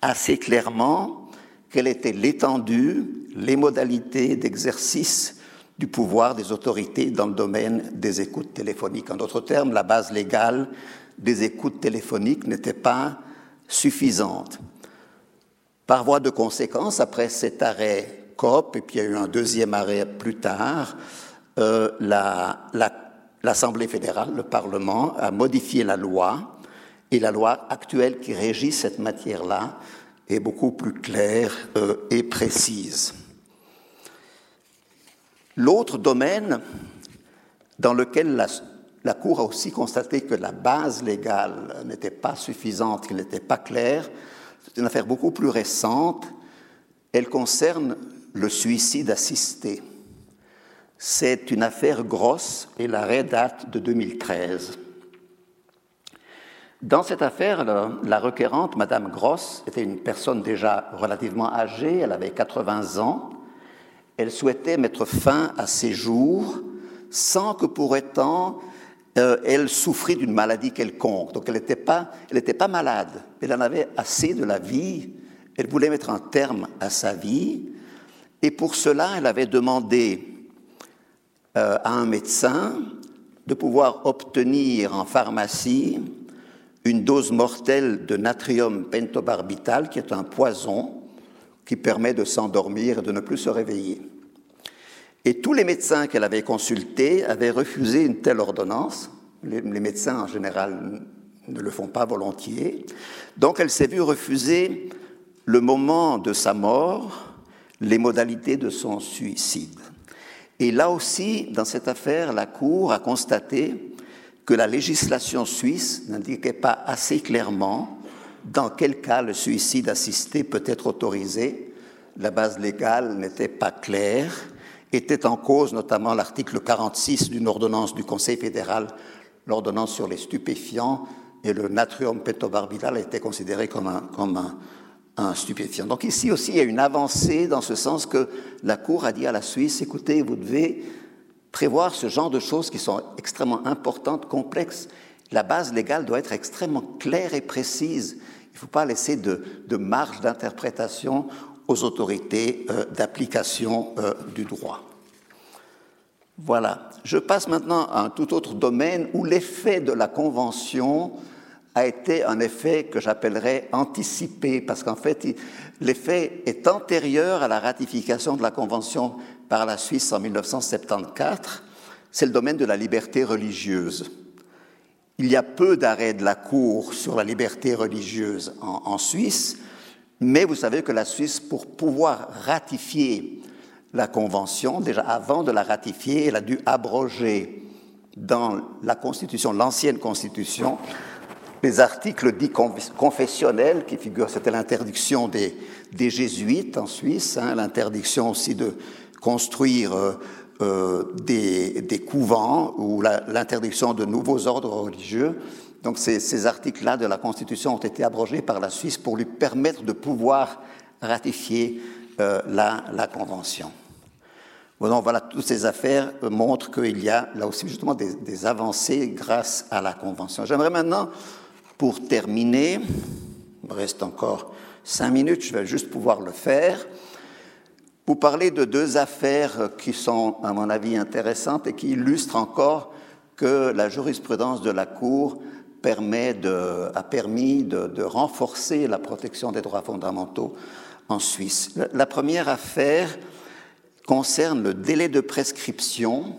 assez clairement quelle était l'étendue, les modalités d'exercice du pouvoir des autorités dans le domaine des écoutes téléphoniques. En d'autres termes, la base légale des écoutes téléphoniques n'était pas suffisante. Par voie de conséquence, après cet arrêt Copp, et puis il y a eu un deuxième arrêt plus tard, l'Assemblée fédérale, le Parlement, a modifié la loi, et la loi actuelle qui régit cette matière-là est beaucoup plus claire et précise. L'autre domaine dans lequel la Cour a aussi constaté que la base légale n'était pas suffisante, qu'elle n'était pas claire, c'est une affaire beaucoup plus récente. Elle concerne le suicide assisté. C'est une affaire Gross et l'arrêt date de 2013. Dans cette affaire, la requérante, Madame Gross, était une personne déjà relativement âgée, elle avait 80 ans. Elle souhaitait mettre fin à ses jours sans que pour autant elle souffrit d'une maladie quelconque. Donc elle n'était pas malade, elle en avait assez de la vie, elle voulait mettre un terme à sa vie, et pour cela elle avait demandé à un médecin de pouvoir obtenir en pharmacie une dose mortelle de natrium pentobarbital, qui est un poison qui permet de s'endormir et de ne plus se réveiller. Et tous les médecins qu'elle avait consultés avaient refusé une telle ordonnance. Les médecins, en général, ne le font pas volontiers. Donc, elle s'est vue refuser le moment de sa mort, les modalités de son suicide. Et là aussi, dans cette affaire, la Cour a constaté que la législation suisse n'indiquait pas assez clairement dans quel cas le suicide assisté peut être autorisé. La base légale n'était pas claire. Était en cause notamment l'article 46 d'une ordonnance du Conseil fédéral, l'ordonnance sur les stupéfiants, et le natrium pentobarbital était considéré comme un stupéfiant. Donc ici aussi, il y a une avancée dans ce sens que la Cour a dit à la Suisse, écoutez, vous devez prévoir ce genre de choses qui sont extrêmement importantes, complexes. La base légale doit être extrêmement claire et précise. Il ne faut pas laisser de marge d'interprétation aux autorités d'application du droit. Voilà. Je passe maintenant à un tout autre domaine où l'effet de la Convention a été un effet que j'appellerais anticipé, parce qu'en fait, l'effet est antérieur à la ratification de la Convention par la Suisse en 1974. C'est le domaine de la liberté religieuse. Il y a peu d'arrêts de la Cour sur la liberté religieuse en Suisse. Mais vous savez que la Suisse, pour pouvoir ratifier la Convention, déjà avant de la ratifier, elle a dû abroger dans la Constitution, l'ancienne Constitution, les articles dits confessionnels qui figurent. C'était l'interdiction des jésuites en Suisse, l'interdiction aussi de construire des couvents ou l'interdiction de nouveaux ordres religieux. Donc ces articles-là de la Constitution ont été abrogés par la Suisse pour lui permettre de pouvoir ratifier la Convention. Bon, donc voilà, toutes ces affaires montrent qu'il y a là aussi justement des avancées grâce à la Convention. J'aimerais maintenant, pour terminer, il me reste encore 5 minutes, je vais juste pouvoir le faire, vous parler de 2 affaires qui sont, à mon avis, intéressantes et qui illustrent encore que la jurisprudence de la Cour a permis de renforcer la protection des droits fondamentaux en Suisse. La première affaire concerne le délai de prescription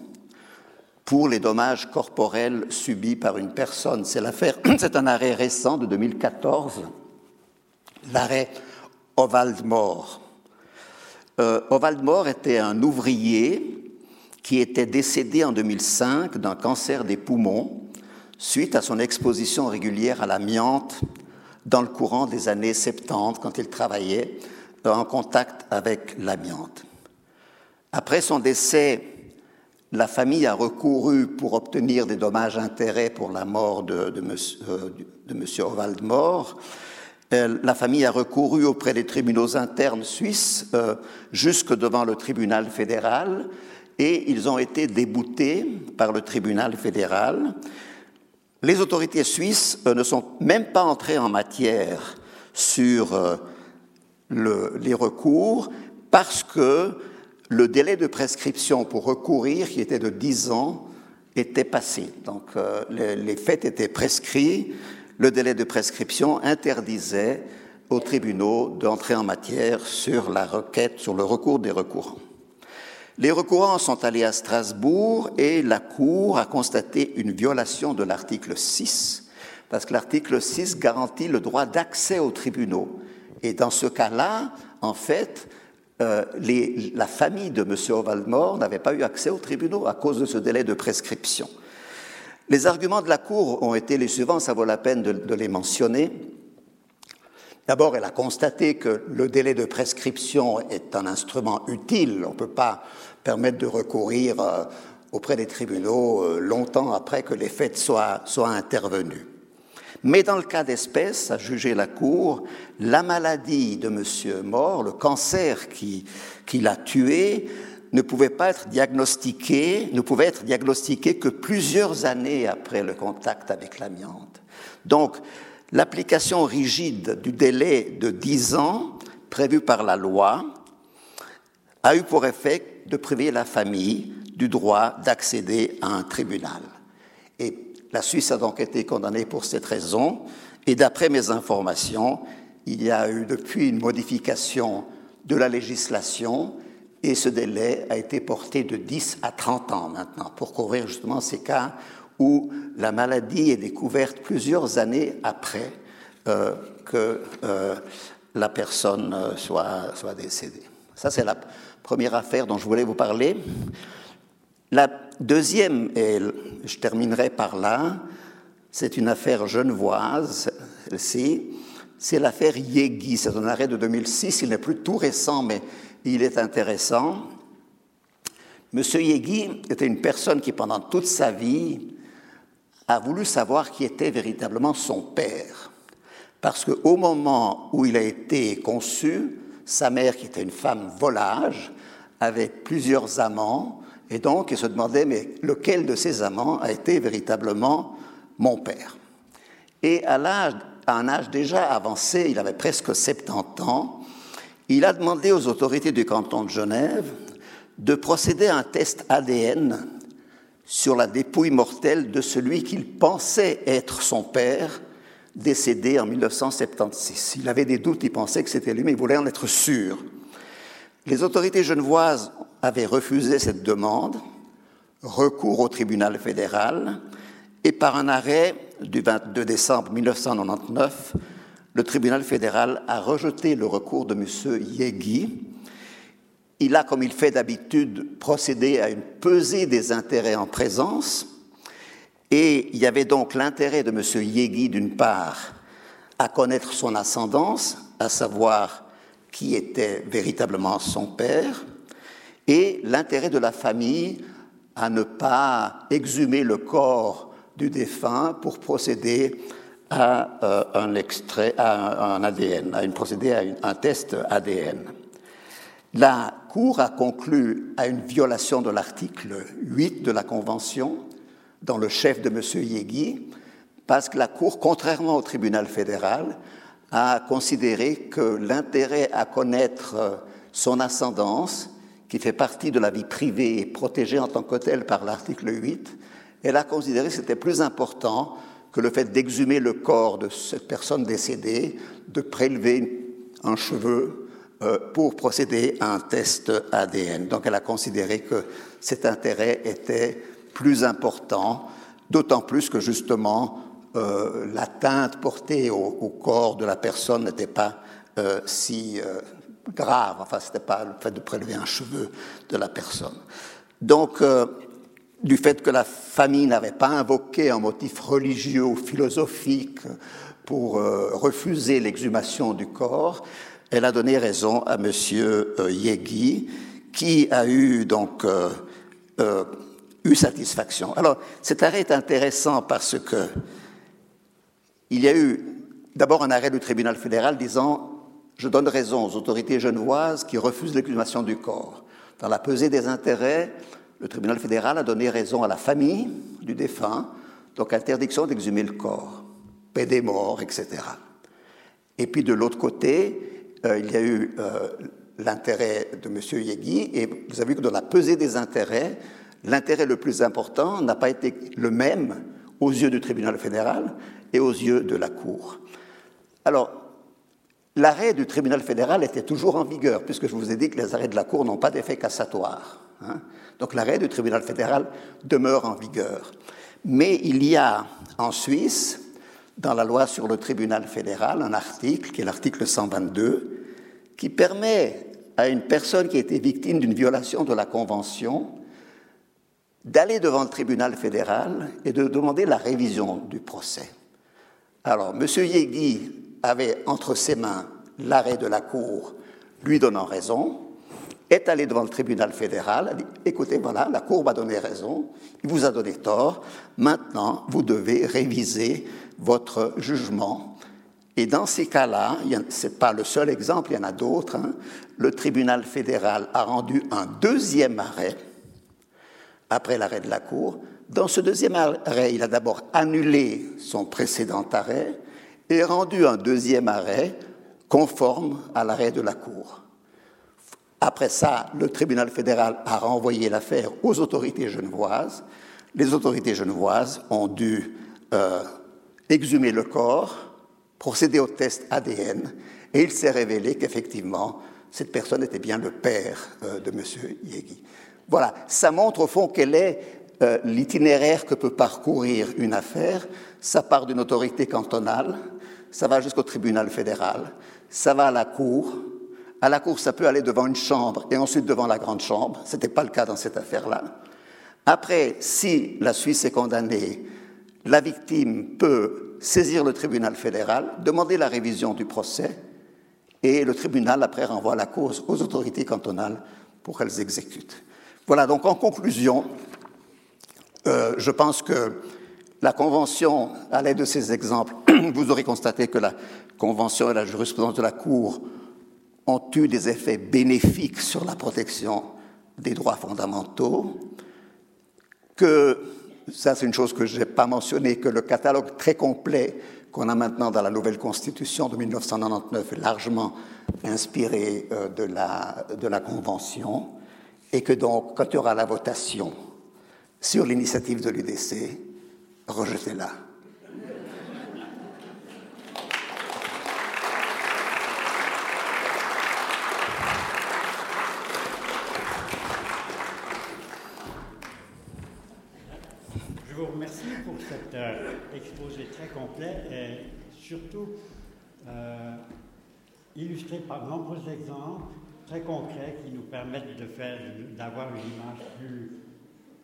pour les dommages corporels subis par une personne. C'est un arrêt récent de 2014, l'arrêt Ovald-Mor. Ovald-Mor était un ouvrier qui était décédé en 2005 d'un cancer des poumons suite à son exposition régulière à l'amiante dans le courant des années 70, quand il travaillait en contact avec l'amiante. Après son décès, la famille a recouru pour obtenir des dommages-intérêts pour la mort de monsieur Ovald-Mor. La famille a recouru auprès des tribunaux internes suisses jusque devant le tribunal fédéral, et ils ont été déboutés par le tribunal fédéral. Les autorités suisses ne sont même pas entrées en matière sur les recours, parce que le délai de prescription pour recourir, qui était de 10 ans, était passé. Donc les faits étaient prescrits. Le délai de prescription interdisait aux tribunaux d'entrer en matière sur la requête, sur le recours des recourants. Les recourants sont allés à Strasbourg et la Cour a constaté une violation de l'article 6, parce que l'article 6 garantit le droit d'accès aux tribunaux. Et dans ce cas-là, en fait, la famille de M. Ovald-Mor n'avait pas eu accès aux tribunaux à cause de ce délai de prescription. Les arguments de la Cour ont été les suivants, ça vaut la peine de les mentionner. D'abord, elle a constaté que le délai de prescription est un instrument utile. On ne peut pas permettre de recourir auprès des tribunaux longtemps après que les faits soient intervenus. Mais dans le cas d'espèce, a jugé la Cour, la maladie de M. Mort, le cancer qui l'a tué, ne pouvait être diagnostiqué que plusieurs années après le contact avec l'amiante. Donc, l'application rigide du délai de 10 ans prévu par la loi a eu pour effet de priver la famille du droit d'accéder à un tribunal. Et la Suisse a donc été condamnée pour cette raison. Et d'après mes informations, il y a eu depuis une modification de la législation. Et ce délai a été porté de 10 à 30 ans maintenant pour couvrir justement ces cas où la maladie est découverte plusieurs années après que la personne soit décédée. Ça, c'est la première affaire dont je voulais vous parler. La deuxième, et je terminerai par là, c'est une affaire genevoise, celle-ci. C'est l'affaire Yegui, c'est un arrêt de 2006, il n'est plus tout récent, mais il est intéressant. Monsieur Yegui était une personne qui, pendant toute sa vie, a voulu savoir qui était véritablement son père. Parce qu'au moment où il a été conçu, sa mère, qui était une femme volage, avait plusieurs amants, et donc il se demandait, mais lequel de ces amants a été véritablement mon père? Et à un âge déjà avancé, il avait presque 70 ans, il a demandé aux autorités du canton de Genève de procéder à un test ADN sur la dépouille mortelle de celui qu'il pensait être son père, décédé en 1976. Il avait des doutes, il pensait que c'était lui, mais il voulait en être sûr. Les autorités genevoises avaient refusé cette demande, recours au tribunal fédéral, et par un arrêt du 22 décembre 1999, le tribunal fédéral a rejeté le recours de M. Yegui. Il a, comme il fait d'habitude, procédé à une pesée des intérêts en présence. Et il y avait donc l'intérêt de M. Yegui, d'une part, à connaître son ascendance, à savoir qui était véritablement son père, et l'intérêt de la famille à ne pas exhumer le corps du défunt pour procéder à un test ADN. La Cour a conclu à une violation de l'article 8 de la Convention dans le chef de M. Yegui, parce que la Cour, contrairement au tribunal fédéral, a considéré que l'intérêt à connaître son ascendance, qui fait partie de la vie privée et protégée en tant que telle par l'article 8, elle a considéré que c'était plus important que le fait d'exhumer le corps de cette personne décédée, de prélever un cheveu pour procéder à un test ADN. Donc elle a considéré que cet intérêt était plus important, d'autant plus que justement l'atteinte portée au corps de la personne n'était pas si grave, enfin c'était pas le fait de prélever un cheveu de la personne. Donc, du fait que la famille n'avait pas invoqué un motif religieux ou philosophique pour refuser l'exhumation du corps, elle a donné raison à monsieur Yegui, qui a eu donc eu satisfaction. Alors, cet arrêt est intéressant parce que il y a eu d'abord un arrêt du tribunal fédéral disant « Je donne raison aux autorités genevoises qui refusent l'exhumation du corps ». Dans la pesée des intérêts, le tribunal fédéral a donné raison à la famille du défunt, donc interdiction d'exhumer le corps, paix des morts, etc. Et puis de l'autre côté, il y a eu l'intérêt de M. Yegui, et vous avez vu que dans la pesée des intérêts, l'intérêt le plus important n'a pas été le même aux yeux du tribunal fédéral et aux yeux de la Cour. Alors, l'arrêt du tribunal fédéral était toujours en vigueur, puisque je vous ai dit que les arrêts de la Cour n'ont pas d'effet cassatoire. Hein. Donc l'arrêt du tribunal fédéral demeure en vigueur. Mais il y a en Suisse, dans la loi sur le tribunal fédéral, un article, qui est l'article 122, qui permet à une personne qui a été victime d'une violation de la Convention d'aller devant le tribunal fédéral et de demander la révision du procès. Alors, M. Yegui avait entre ses mains l'arrêt de la Cour lui donnant raison, est allé devant le tribunal fédéral, a dit « Écoutez, voilà, la Cour m'a donné raison, il vous a donné tort, maintenant vous devez réviser votre jugement ». Et dans ces cas-là, ce n'est pas le seul exemple, il y en a d'autres, hein, le tribunal fédéral a rendu un deuxième arrêt, après l'arrêt de la Cour. Dans ce deuxième arrêt, il a d'abord annulé son précédent arrêt et rendu un deuxième arrêt conforme à l'arrêt de la Cour. Après ça, le tribunal fédéral a renvoyé l'affaire aux autorités genevoises. Les autorités genevoises ont dû exhumer le corps, procéder au test ADN, et il s'est révélé qu'effectivement, cette personne était bien le père de M. Yegui. Voilà, ça montre au fond quel est l'itinéraire que peut parcourir une affaire. Ça part d'une autorité cantonale, ça va jusqu'au tribunal fédéral, ça va à la Cour. À la Cour, ça peut aller devant une chambre et ensuite devant la grande chambre. Ce n'était pas le cas dans cette affaire-là. Après, si la Suisse est condamnée, la victime peut saisir le tribunal fédéral, demander la révision du procès, et le tribunal, après, renvoie la cause aux autorités cantonales pour qu'elles exécutent. Voilà, donc en conclusion, je pense que la Convention, à l'aide de ces exemples, vous aurez constaté que la Convention et la jurisprudence de la Cour ont eu des effets bénéfiques sur la protection des droits fondamentaux, que, ça c'est une chose que je n'ai pas mentionnée, que le catalogue très complet qu'on a maintenant dans la nouvelle Constitution de 1999 est largement inspiré de la Convention, et que donc, quand il y aura la votation sur l'initiative de l'UDC, rejetez-la. Je vous remercie pour cet exposé très complet et surtout illustré par de nombreux exemples très concrets qui nous permettent d'avoir une image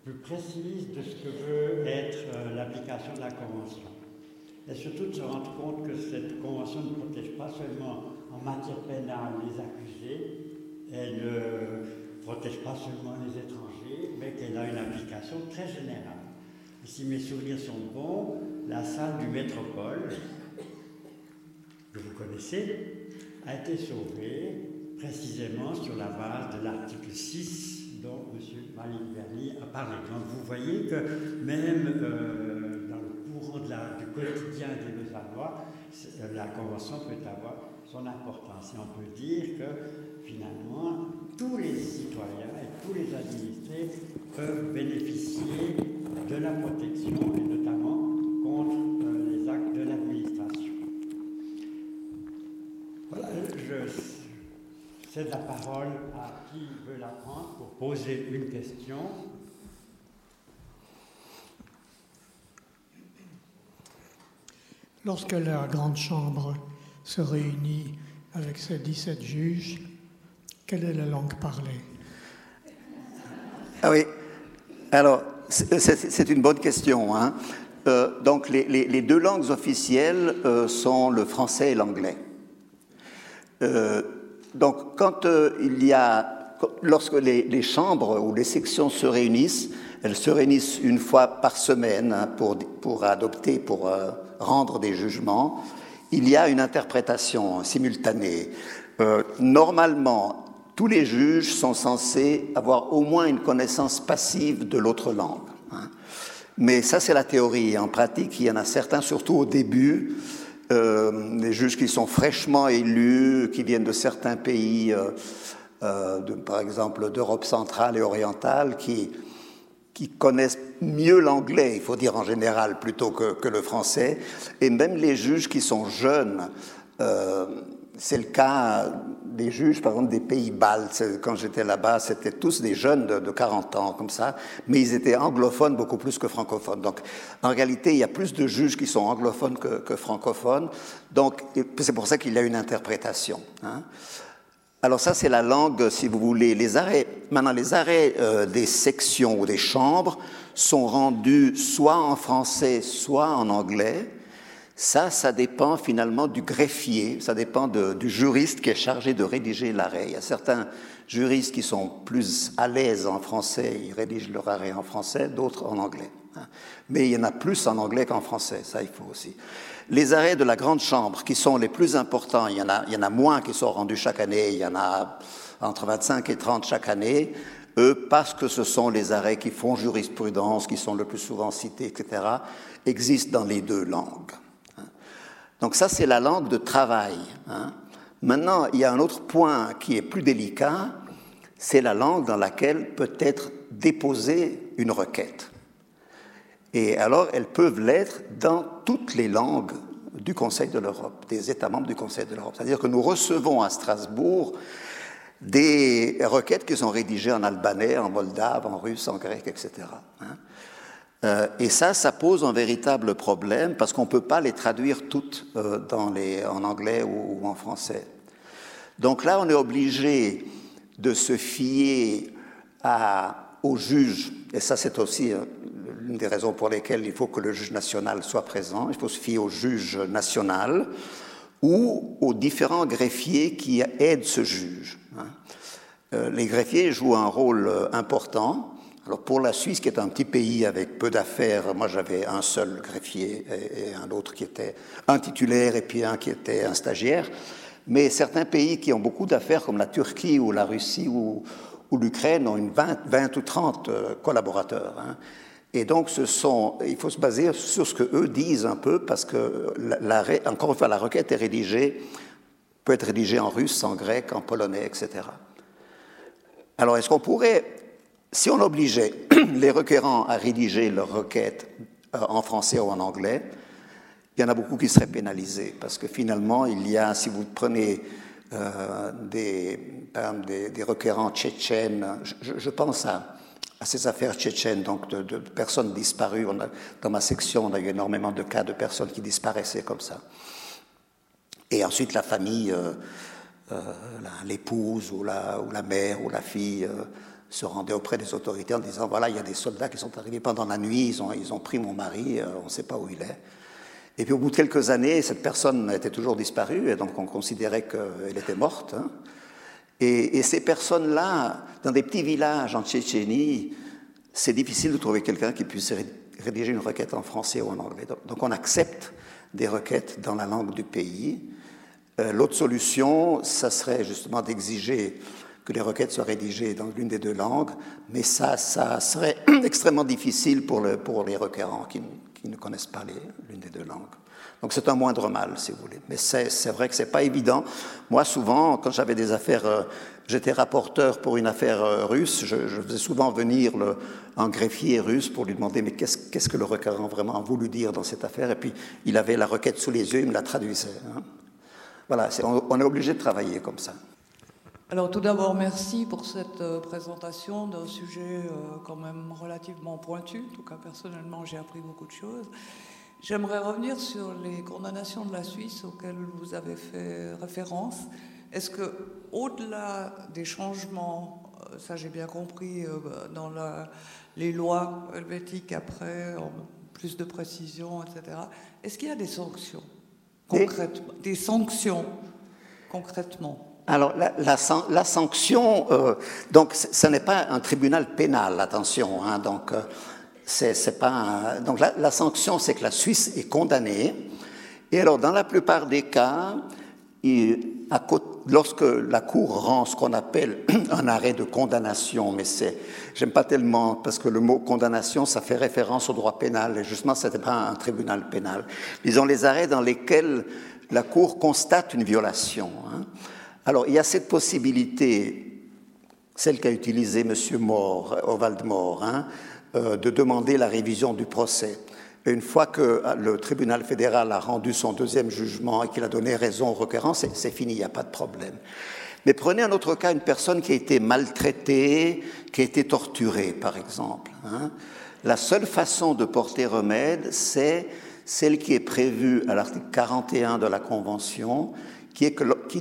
plus précise de ce que veut être l'application de la Convention. Et surtout de se rendre compte que cette Convention ne protège pas seulement en matière pénale les accusés, elle ne protège pas seulement les étrangers, mais qu'elle a une application très générale. Et si mes souvenirs sont bons, la salle du Métropole, que vous connaissez, a été sauvée précisément sur la base de l'article 6 dont M. Malinverni a parlé. Donc vous voyez que même dans le courant du quotidien des Lausannois, la Convention peut avoir son importance. Et on peut dire que finalement, tous les citoyens et tous les administrés peuvent bénéficier de la protection, et notamment contre les actes de l'administration. Voilà, C'est la parole à qui veut la prendre pour poser une question. Lorsque la Grande Chambre se réunit avec ses 17 juges, Quelle est la langue parlée? Ah oui, alors c'est une bonne question. Hein. Donc les deux langues officielles sont le français et l'anglais. Donc quand lorsque les chambres ou les sections se réunissent, elles se réunissent une fois par semaine hein, pour rendre des jugements, il y a une interprétation simultanée. Normalement, tous les juges sont censés avoir au moins une connaissance passive de l'autre langue. Hein. Mais ça, c'est la théorie. En pratique, il y en a certains, surtout au début, des juges qui sont fraîchement élus, qui viennent de certains pays, par exemple d'Europe centrale et orientale, qui connaissent mieux l'anglais, il faut dire en général, plutôt que le français. Et même les juges qui sont jeunes, c'est le cas des juges, par exemple, des pays baltes. Quand j'étais là-bas, c'était tous des jeunes de 40 ans, comme ça, mais ils étaient anglophones beaucoup plus que francophones. Donc, en réalité, il y a plus de juges qui sont anglophones que francophones. Donc, c'est pour ça qu'il y a une interprétation. Hein. Alors ça, c'est la langue, si vous voulez. Les arrêts des sections ou des chambres sont rendus soit en français, soit en anglais. Ça dépend finalement du greffier, ça dépend du juriste qui est chargé de rédiger l'arrêt. Il y a certains juristes qui sont plus à l'aise en français, ils rédigent leur arrêt en français, d'autres en anglais. Mais il y en a plus en anglais qu'en français, ça il faut aussi. Les arrêts de la Grande Chambre, qui sont les plus importants, il y en a moins qui sont rendus chaque année, il y en a entre 25 et 30 chaque année, eux, parce que ce sont les arrêts qui font jurisprudence, qui sont le plus souvent cités, etc., existent dans les deux langues. Donc ça, c'est la langue de travail. Hein. Maintenant, il y a un autre point qui est plus délicat, c'est la langue dans laquelle peut être déposée une requête. Et alors, elles peuvent l'être dans toutes les langues du Conseil de l'Europe, des États membres du Conseil de l'Europe. C'est-à-dire que nous recevons à Strasbourg des requêtes qui sont rédigées en albanais, en moldave, en russe, en grec, etc. Et ça pose un véritable problème parce qu'on ne peut pas les traduire toutes en anglais ou en français. Donc là, on est obligé de se fier aux juges, et ça c'est aussi l'une des raisons pour lesquelles il faut que le juge national soit présent, il faut se fier au juge national ou aux différents greffiers qui aident ce juge. Les greffiers jouent un rôle important. Alors pour la Suisse, qui est un petit pays avec peu d'affaires, moi j'avais un seul greffier et un autre qui était un titulaire et puis un qui était un stagiaire, mais certains pays qui ont beaucoup d'affaires comme la Turquie ou la Russie ou l'Ukraine ont 20 ou 30 collaborateurs. Hein. Et donc, il faut se baser sur ce qu'eux disent un peu, parce que encore une fois, la requête peut être rédigée en russe, en grec, en polonais, etc. Alors, est-ce qu'on pourrait, si on obligeait les requérants à rédiger leur requête en français ou en anglais, il y en a beaucoup qui seraient pénalisés, parce que finalement, si vous prenez des requérants tchétchènes, je pense à ces affaires tchétchènes, donc de personnes disparues. Dans ma section, on a eu énormément de cas de personnes qui disparaissaient comme ça. Et ensuite, la famille, l'épouse ou la mère ou la fille se rendait auprès des autorités en disant « Voilà, il y a des soldats qui sont arrivés pendant la nuit, ils ont pris mon mari, on ne sait pas où il est. » Et puis au bout de quelques années, cette personne était toujours disparue, et donc on considérait qu'elle était morte, hein. Et ces personnes-là, dans des petits villages en Tchétchénie, c'est difficile de trouver quelqu'un qui puisse rédiger une requête en français ou en anglais. Donc on accepte des requêtes dans la langue du pays. L'autre solution, ça serait justement d'exiger que les requêtes soient rédigées dans l'une des deux langues, mais ça serait extrêmement difficile pour les requérants qui ne connaissent pas l'une des deux langues. Donc c'est un moindre mal, si vous voulez. Mais c'est vrai que c'est pas évident. Moi, souvent, quand j'avais des affaires, j'étais rapporteur pour une affaire russe, je faisais souvent venir un greffier russe pour lui demander mais qu'est-ce que le requérant vraiment a voulu dire dans cette affaire. Et puis, il avait la requête sous les yeux, il me la traduisait. Hein. Voilà, on est obligé de travailler comme ça. Alors tout d'abord, merci pour cette présentation d'un sujet quand même relativement pointu. En tout cas, personnellement, j'ai appris beaucoup de choses. J'aimerais revenir sur les condamnations de la Suisse auxquelles vous avez fait référence Est-ce que, au-delà des changements, ça j'ai bien compris, dans les lois helvétiques après, en plus de précision, etc., est-ce qu'il y a des sanctions concrètement, des sanctions concrètement? Alors, la sanction, donc, ce n'est pas un tribunal pénal, attention, hein, donc, c'est pas un, donc la sanction, c'est que la Suisse est condamnée, et alors, dans la plupart des cas, lorsque la Cour rend ce qu'on appelle un arrêt de condamnation, mais j'aime pas tellement, parce que le mot condamnation, ça fait référence au droit pénal, et justement, c'était pas un tribunal pénal. Disons, les arrêts dans lesquels la Cour constate une violation, hein. Alors, il y a cette possibilité, celle qu'a utilisée M. Ovald-Mor, hein, de demander la révision du procès. Et une fois que le tribunal fédéral a rendu son deuxième jugement et qu'il a donné raison au requérant, c'est fini, il n'y a pas de problème. Mais prenez en autre cas une personne qui a été maltraitée, qui a été torturée, par exemple, hein. La seule façon de porter remède, c'est celle qui est prévue à l'article 41 de la Convention, qui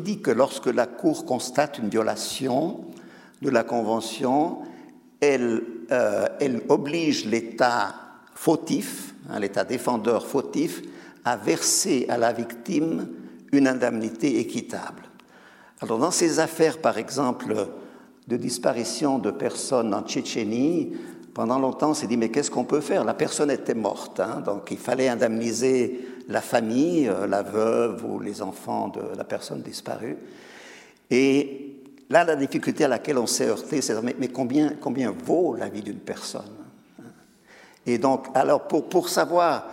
dit que lorsque la Cour constate une violation de la Convention, elle oblige l'État fautif, hein, l'État défendeur fautif, à verser à la victime une indemnité équitable. Alors, dans ces affaires, par exemple, de disparition de personnes en Tchétchénie, pendant longtemps, on s'est dit, mais qu'est-ce qu'on peut faire? La personne était morte, hein, donc il fallait indemniser la famille, la veuve ou les enfants de la personne disparue. Et là, la difficulté à laquelle on s'est heurté, c'est mais combien vaut la vie d'une personne? Et donc, alors, pour savoir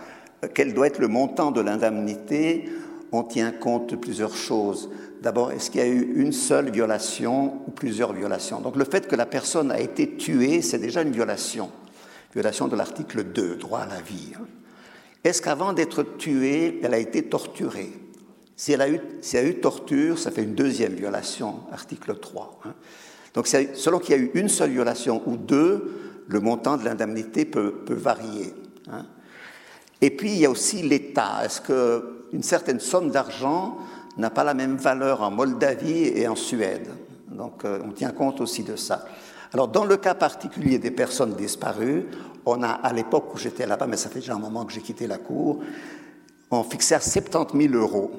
quel doit être le montant de l'indemnité, on tient compte de plusieurs choses. D'abord, est-ce qu'il y a eu une seule violation ou plusieurs violations? Donc, le fait que la personne a été tuée, c'est déjà une violation. Violation de l'article 2, droit à la vie. Est-ce qu'avant d'être tuée, elle a été torturée? S'il y a eu torture, ça fait une deuxième violation, article 3. Donc, selon qu'il y a eu une seule violation ou deux, le montant de l'indemnité peut varier. Et puis, il y a aussi l'État. Est-ce qu'une certaine somme d'argent n'a pas la même valeur en Moldavie et en Suède? Donc, on tient compte aussi de ça. Alors, dans le cas particulier des personnes disparues, on a, à l'époque où j'étais là-bas, mais ça fait déjà un moment que j'ai quitté la cour, on fixait à 70 000 €.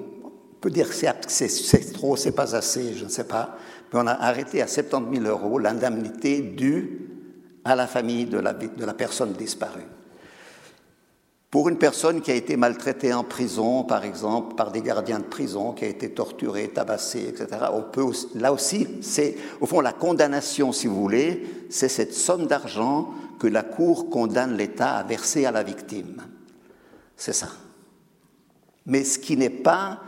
On peut dire que c'est trop, c'est pas assez, je ne sais pas. Mais on a arrêté à 70 000 € l'indemnité due à la famille de la personne disparue. Pour une personne qui a été maltraitée en prison, par exemple, par des gardiens de prison, qui a été torturée, tabassée, etc., on peut aussi, là aussi, c'est, au fond, la condamnation, si vous voulez, c'est cette somme d'argent que la Cour condamne l'État à verser à la victime. C'est ça. Mais ce qui n'est pas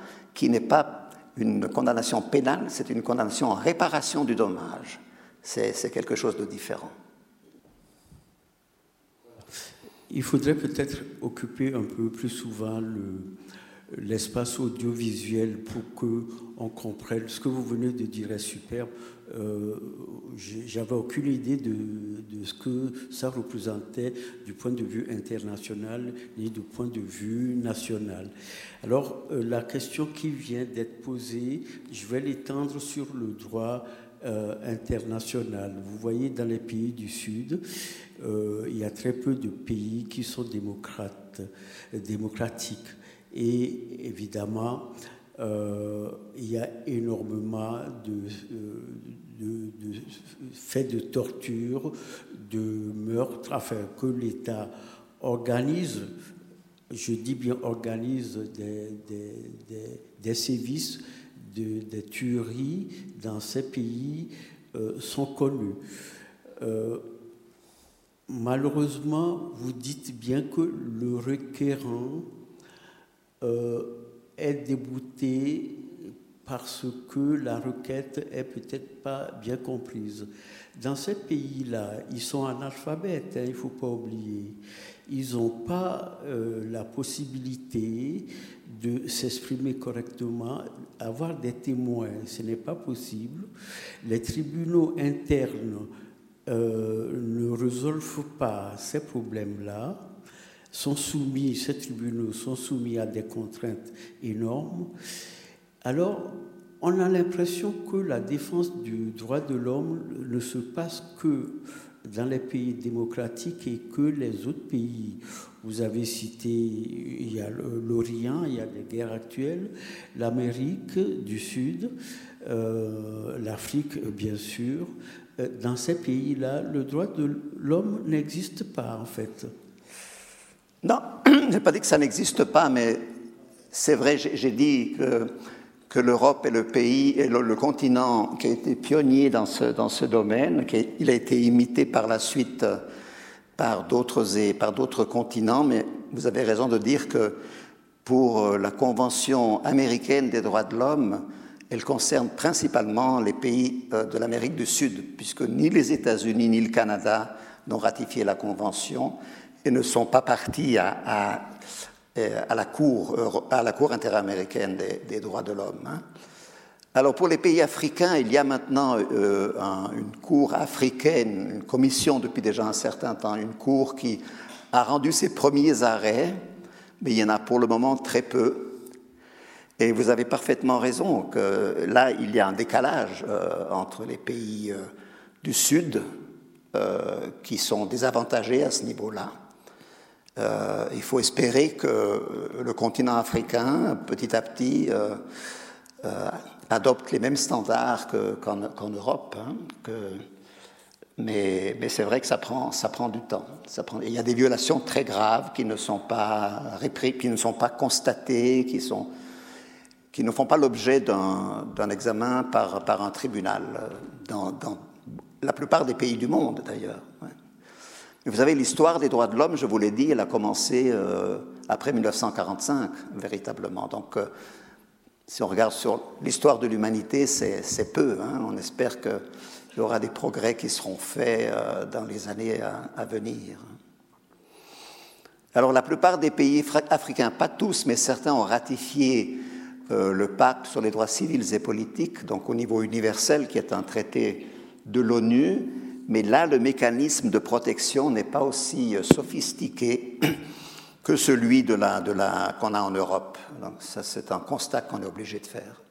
une condamnation pénale, c'est une condamnation en réparation du dommage. C'est quelque chose de différent. Il faudrait peut-être occuper un peu plus souvent l'espace audiovisuel pour qu'on comprenne. Ce que vous venez de dire est superbe. J'avais aucune idée de ce que ça représentait du point de vue international ni du point de vue national. Alors, la question qui vient d'être posée, je vais l'étendre sur le droit international. Vous voyez, dans les pays du Sud, il y a très peu de pays qui sont démocratiques. Et évidemment, il y a énormément de faits de torture, de meurtres, enfin, que l'État organise, je dis bien organise, des sévices, des tueries dans ces pays sont connues. Malheureusement, vous dites bien que le requérant est débouté parce que la requête n'est peut-être pas bien comprise. Dans ces pays-là, ils sont analphabètes, hein, il ne faut pas oublier. Ils n'ont pas la possibilité de s'exprimer correctement, avoir des témoins, ce n'est pas possible. Les tribunaux internes ne résolvent pas ces problèmes-là, ces tribunaux sont soumis à des contraintes énormes. Alors, on a l'impression que la défense du droit de l'homme ne se passe que dans les pays démocratiques et que les autres pays. Vous avez cité, il y a l'Orient, il y a les guerres actuelles, l'Amérique du Sud, l'Afrique, bien sûr. Dans ces pays-là, le droit de l'homme n'existe pas, en fait. Non, je n'ai pas dit que ça n'existe pas, mais c'est vrai, j'ai dit que l'Europe est le pays, et le continent qui a été pionnier dans ce domaine, il a été imité par la suite par d'autres continents, mais vous avez raison de dire que pour la Convention américaine des droits de l'homme, elle concerne principalement les pays de l'Amérique du Sud, puisque ni les États-Unis ni le Canada n'ont ratifié la Convention et ne sont pas partis à la Cour interaméricaine des droits de l'homme. Alors pour les pays africains, il y a maintenant une Cour africaine, une commission depuis déjà un certain temps, une Cour qui a rendu ses premiers arrêts, mais il y en a pour le moment très peu. Et vous avez parfaitement raison que là, il y a un décalage entre les pays du Sud qui sont désavantagés à ce niveau-là. Il faut espérer que le continent africain, petit à petit, adopte les mêmes standards qu'en Europe. Hein, mais c'est vrai que ça prend du temps. Il y a des violations très graves qui ne sont pas réprises, qui ne sont pas constatées, qui ne font pas l'objet d'un examen par un tribunal, dans la plupart des pays du monde, d'ailleurs. Ouais. Vous savez, l'histoire des droits de l'homme, je vous l'ai dit, elle a commencé après 1945, véritablement. Donc, si on regarde sur l'histoire de l'humanité, c'est peu. Hein. On espère qu'il y aura des progrès qui seront faits dans les années à venir. Alors, la plupart des pays africains, pas tous, mais certains ont ratifié le pacte sur les droits civils et politiques, donc au niveau universel, qui est un traité de l'ONU, mais là, le mécanisme de protection n'est pas aussi sophistiqué que celui de la qu'on a en Europe. Donc ça, c'est un constat qu'on est obligé de faire.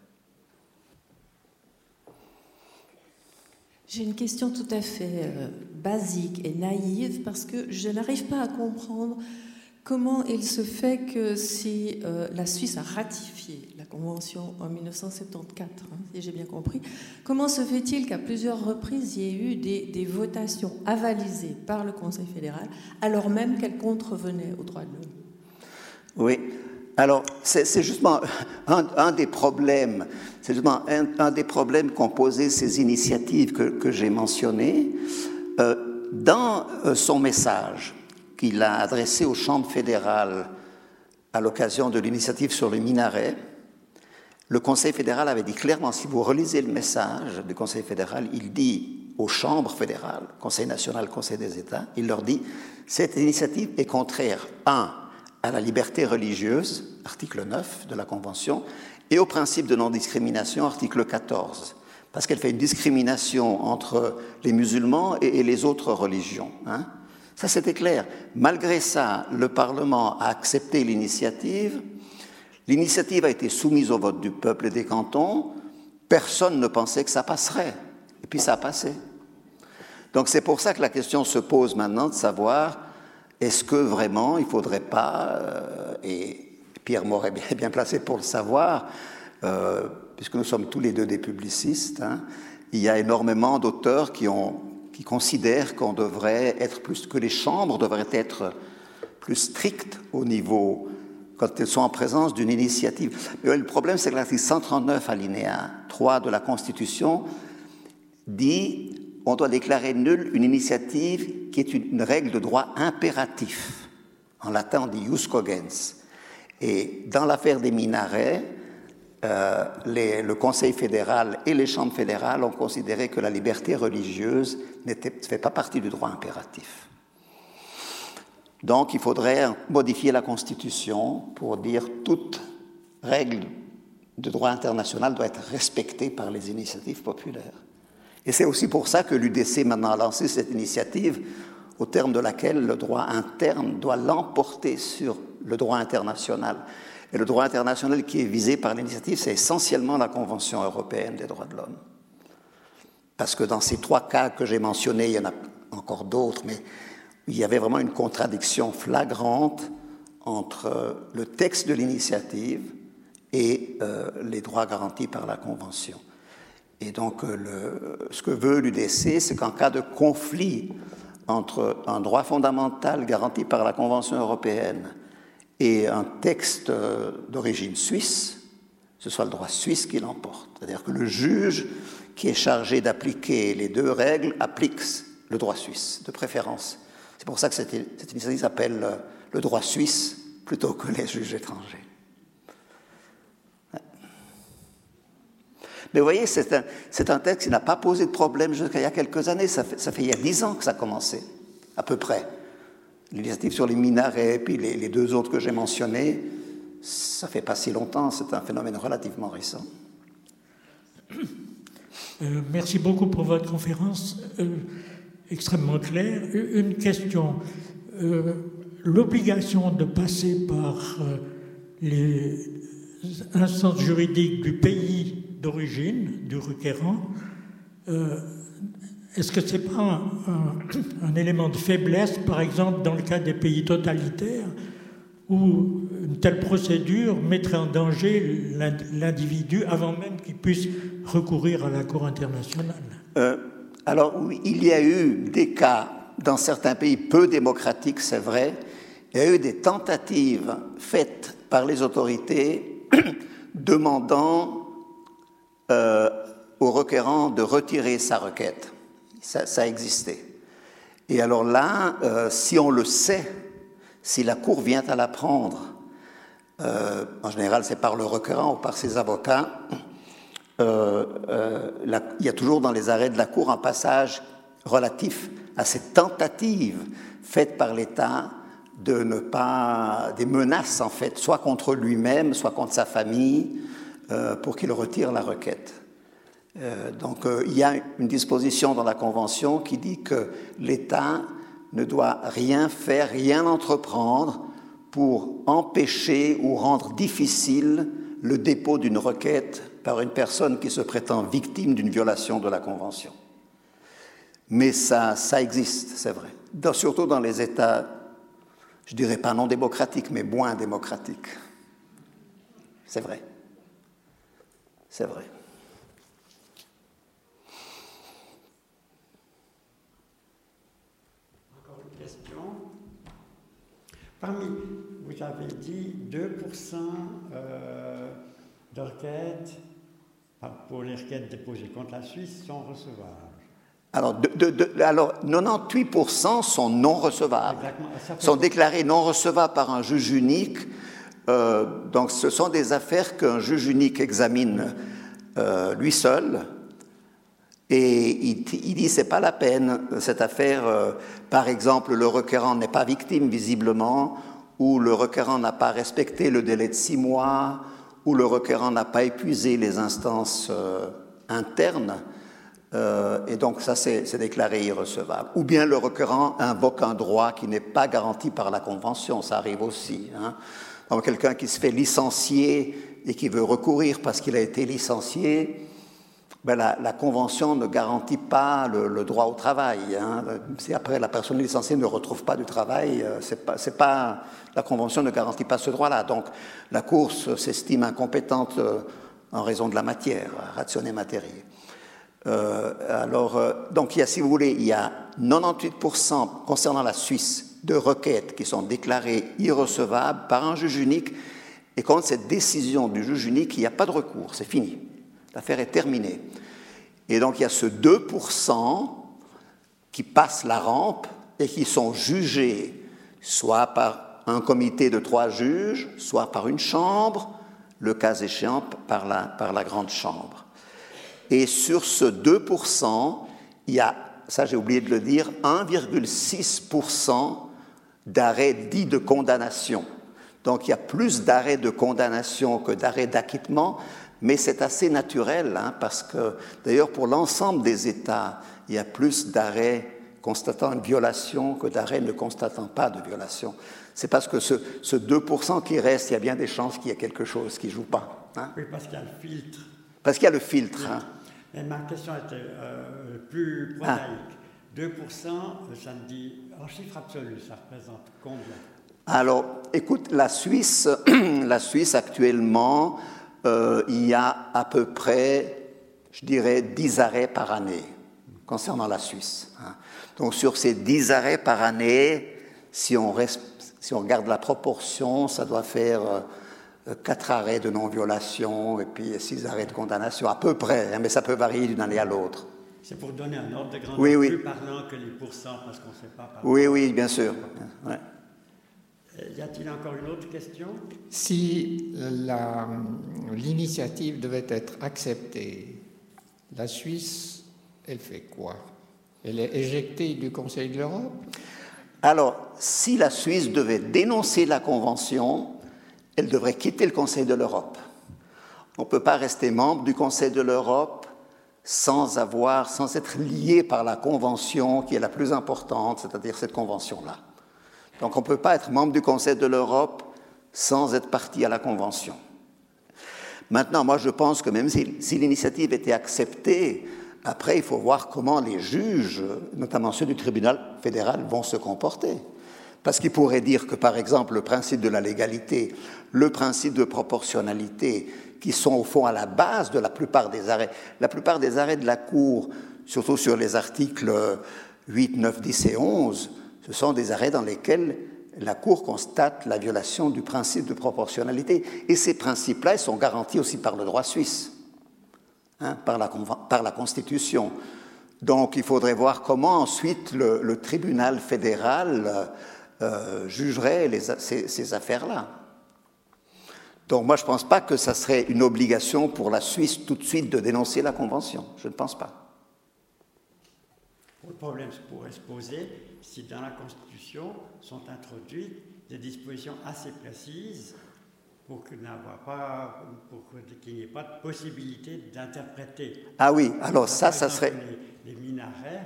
J'ai une question tout à fait basique et naïve, parce que je n'arrive pas à comprendre comment il se fait que si la Suisse a ratifié la Convention en 1974, hein, si j'ai bien compris, comment se fait-il qu'à plusieurs reprises, il y ait eu des votations avalisées par le Conseil fédéral, alors même qu'elles contrevenaient aux droits de l'homme ? Oui, alors c'est justement un des problèmes qu'ont posé ces initiatives que j'ai mentionnées dans son message. Il a adressé aux chambres fédérales à l'occasion de l'initiative sur le minaret. Le Conseil fédéral avait dit clairement, si vous relisez le message du Conseil fédéral, il dit aux chambres fédérales, Conseil national, Conseil des États, il leur dit « Cette initiative est contraire, 1. à la liberté religieuse, article 9 de la Convention, et au principe de non-discrimination, article 14. » Parce qu'elle fait une discrimination entre les musulmans et les autres religions, hein. Ça, c'était clair. Malgré ça, le Parlement a accepté l'initiative. L'initiative a été soumise au vote du peuple et des cantons. Personne ne pensait que ça passerait. Et puis, ça a passé. Donc, c'est pour ça que la question se pose maintenant de savoir est-ce que vraiment il ne faudrait pas, et Pierre Moret est bien placé pour le savoir, puisque nous sommes tous les deux des publicistes, hein, il y a énormément d'auteurs qui considèrent qu'on devrait être plus, que les chambres devraient être plus strictes au niveau, quand elles sont en présence d'une initiative. Mais le problème, c'est que l'article 139, alinéa 3 de la Constitution, dit on doit déclarer nulle une initiative qui est une règle de droit impératif. En latin, on dit jus cogens. Et dans l'affaire des minarets, le Conseil fédéral et les chambres fédérales ont considéré que la liberté religieuse ne fait pas partie du droit impératif. Donc, il faudrait modifier la Constitution pour dire que toute règle de droit international doit être respectée par les initiatives populaires. Et c'est aussi pour ça que l'UDC maintenant a lancé cette initiative au terme de laquelle le droit interne doit l'emporter sur le droit international. Et le droit international qui est visé par l'initiative, c'est essentiellement la Convention européenne des droits de l'homme. Parce que dans ces trois cas que j'ai mentionnés, il y en a encore d'autres, mais il y avait vraiment une contradiction flagrante entre le texte de l'initiative et les droits garantis par la Convention. Et donc, ce que veut l'UDC, c'est qu'en cas de conflit entre un droit fondamental garanti par la Convention européenne et un texte d'origine suisse, ce soit le droit suisse qui l'emporte. C'est-à-dire que le juge qui est chargé d'appliquer les deux règles applique le droit suisse, de préférence. C'est pour ça que cette initiative s'appelle le droit suisse plutôt que les juges étrangers. Mais vous voyez, c'est un texte qui n'a pas posé de problème jusqu'à il y a quelques années. Ça fait il y a 10 ans que ça a commencé, à peu près. L'initiative sur les minarets, puis les deux autres que j'ai mentionnés, ça ne fait pas si longtemps, c'est un phénomène relativement récent. Merci beaucoup pour votre conférence, extrêmement claire. Une question. L'obligation de passer par les instances juridiques du pays d'origine du requérant, est-ce que ce n'est pas un élément de faiblesse, par exemple, dans le cas des pays totalitaires, où une telle procédure mettrait en danger l'individu avant même qu'il puisse recourir à la Cour internationale ? Alors, oui, il y a eu des cas, dans certains pays peu démocratiques, c'est vrai, il y a eu des tentatives faites par les autorités demandant au requérant de retirer sa requête. Ça existait. Et alors là, si on le sait, si la Cour vient à l'apprendre, en général c'est par le requérant ou par ses avocats, il y a toujours dans les arrêts de la Cour un passage relatif à cette tentative faite par l'État de ne pas... des menaces en fait, soit contre lui-même, soit contre sa famille, pour qu'il retire la requête. Donc, il y a une disposition dans la Convention qui dit que l'État ne doit rien faire, rien entreprendre pour empêcher ou rendre difficile le dépôt d'une requête par une personne qui se prétend victime d'une violation de la Convention. Mais ça existe, c'est vrai. Surtout dans les États, je dirais pas non démocratiques, mais moins démocratiques. C'est vrai. C'est vrai. Encore une question. Vous avez dit 2% d'enquêtes pour les requêtes déposées contre la Suisse sont recevables. Alors, 98% sont non recevables, sont déclarés non recevables par un juge unique. Donc ce sont des affaires qu'un juge unique examine lui seul et il dit c'est pas la peine cette affaire, par exemple le requérant n'est pas victime visiblement, ou le requérant n'a pas respecté le délai de 6 mois, ou le requérant n'a pas épuisé les instances internes, et donc ça c'est déclaré irrecevable, ou bien le requérant invoque un droit qui n'est pas garanti par la Convention, ça arrive aussi, hein. Donc, quelqu'un qui se fait licencier et qui veut recourir parce qu'il a été licencié, ben la Convention ne garantit pas le droit au travail. Hein. Si après la personne licenciée ne retrouve pas du travail, la Convention ne garantit pas ce droit-là. Donc, la Cour s'estime incompétente en raison de la matière, ratione materie. Donc, il y a, si vous voulez, il y a 98% concernant la Suisse de requêtes qui sont déclarées irrecevables par un juge unique, et contre cette décision du juge unique, il n'y a pas de recours, c'est fini. L'affaire est terminée. Et donc il y a ce 2% qui passent la rampe et qui sont jugés soit par un comité de 3 juges, soit par une chambre, le cas échéant par la grande chambre. Et sur ce 2%, il y a, ça j'ai oublié de le dire, 1,6% d'arrêts dits de condamnation. Donc il y a plus d'arrêts de condamnation que d'arrêts d'acquittement, mais c'est assez naturel, hein, parce que d'ailleurs pour l'ensemble des États, il y a plus d'arrêts constatant une violation que d'arrêt ne constatant pas de violation. C'est parce que ce 2% qui reste, il y a bien des chances qu'il y ait quelque chose qui ne joue pas. Hein? Oui, parce qu'il y a le filtre. Parce qu'il y a le filtre. Oui. Hein? Mais ma question était plus prosaïque. 2%, ça me dit, en chiffre absolu, ça représente combien? Alors, écoute, la Suisse actuellement, il y a à peu près, je dirais, 10 arrêts par année concernant la Suisse. Donc, sur ces 10 arrêts par année, si on regarde la proportion, ça doit faire 4 arrêts de non-violation et puis 6 arrêts de condamnation, à peu près, hein, mais ça peut varier d'une année à l'autre. C'est pour donner un ordre de grandeur plus parlant que les pourcents, parce qu'on ne sait pas. Oui, bien sûr. Ouais. Y a-t-il encore une autre question? Si l'initiative devait être acceptée, la Suisse, elle fait quoi? Elle est éjectée du Conseil de l'Europe? Alors, si la Suisse devait dénoncer la Convention, elle devrait quitter le Conseil de l'Europe. On ne peut pas rester membre du Conseil de l'Europe sans être lié par la Convention qui est la plus importante, c'est-à-dire cette Convention-là. Donc on ne peut pas être membre du Conseil de l'Europe sans être partie à la Convention. Maintenant, moi je pense que même si l'initiative était acceptée, après il faut voir comment les juges, notamment ceux du tribunal fédéral, vont se comporter. Parce qu'ils pourraient dire que par exemple le principe de la légalité, le principe de proportionnalité, qui sont au fond à la base de la plupart des arrêts. La plupart des arrêts de la Cour, surtout sur les articles 8, 9, 10 et 11, ce sont des arrêts dans lesquels la Cour constate la violation du principe de proportionnalité. Et ces principes-là, ils sont garantis aussi par le droit suisse, hein, par la Constitution. Donc, il faudrait voir comment ensuite le tribunal fédéral jugerait ces affaires-là. Donc, moi, je ne pense pas que ça serait une obligation pour la Suisse tout de suite de dénoncer la Convention. Je ne pense pas. Le problème pourrait se poser si dans la Constitution sont introduites des dispositions assez précises pour qu'il n'y ait pas de possibilité d'interpréter. Ah oui, alors ça serait... Les minarets...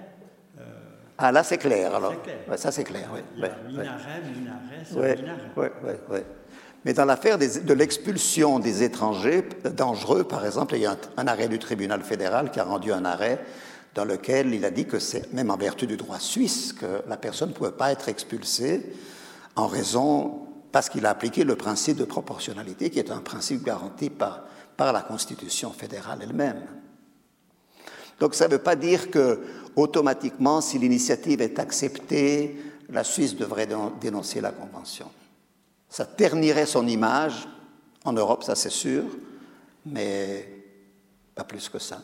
Ah là, c'est clair, alors. C'est clair. Ouais, ça, c'est clair, oui. Il y a minaret. Oui. Mais dans l'affaire de l'expulsion des étrangers dangereux, par exemple, il y a un arrêt du tribunal fédéral qui a rendu un arrêt dans lequel il a dit que c'est même en vertu du droit suisse que la personne ne pouvait pas être expulsée parce qu'il a appliqué le principe de proportionnalité qui est un principe garanti par la Constitution fédérale elle-même. Donc ça ne veut pas dire que automatiquement, si l'initiative est acceptée, la Suisse devrait dénoncer la Convention. Ça ternirait son image en Europe, ça c'est sûr, mais pas plus que ça.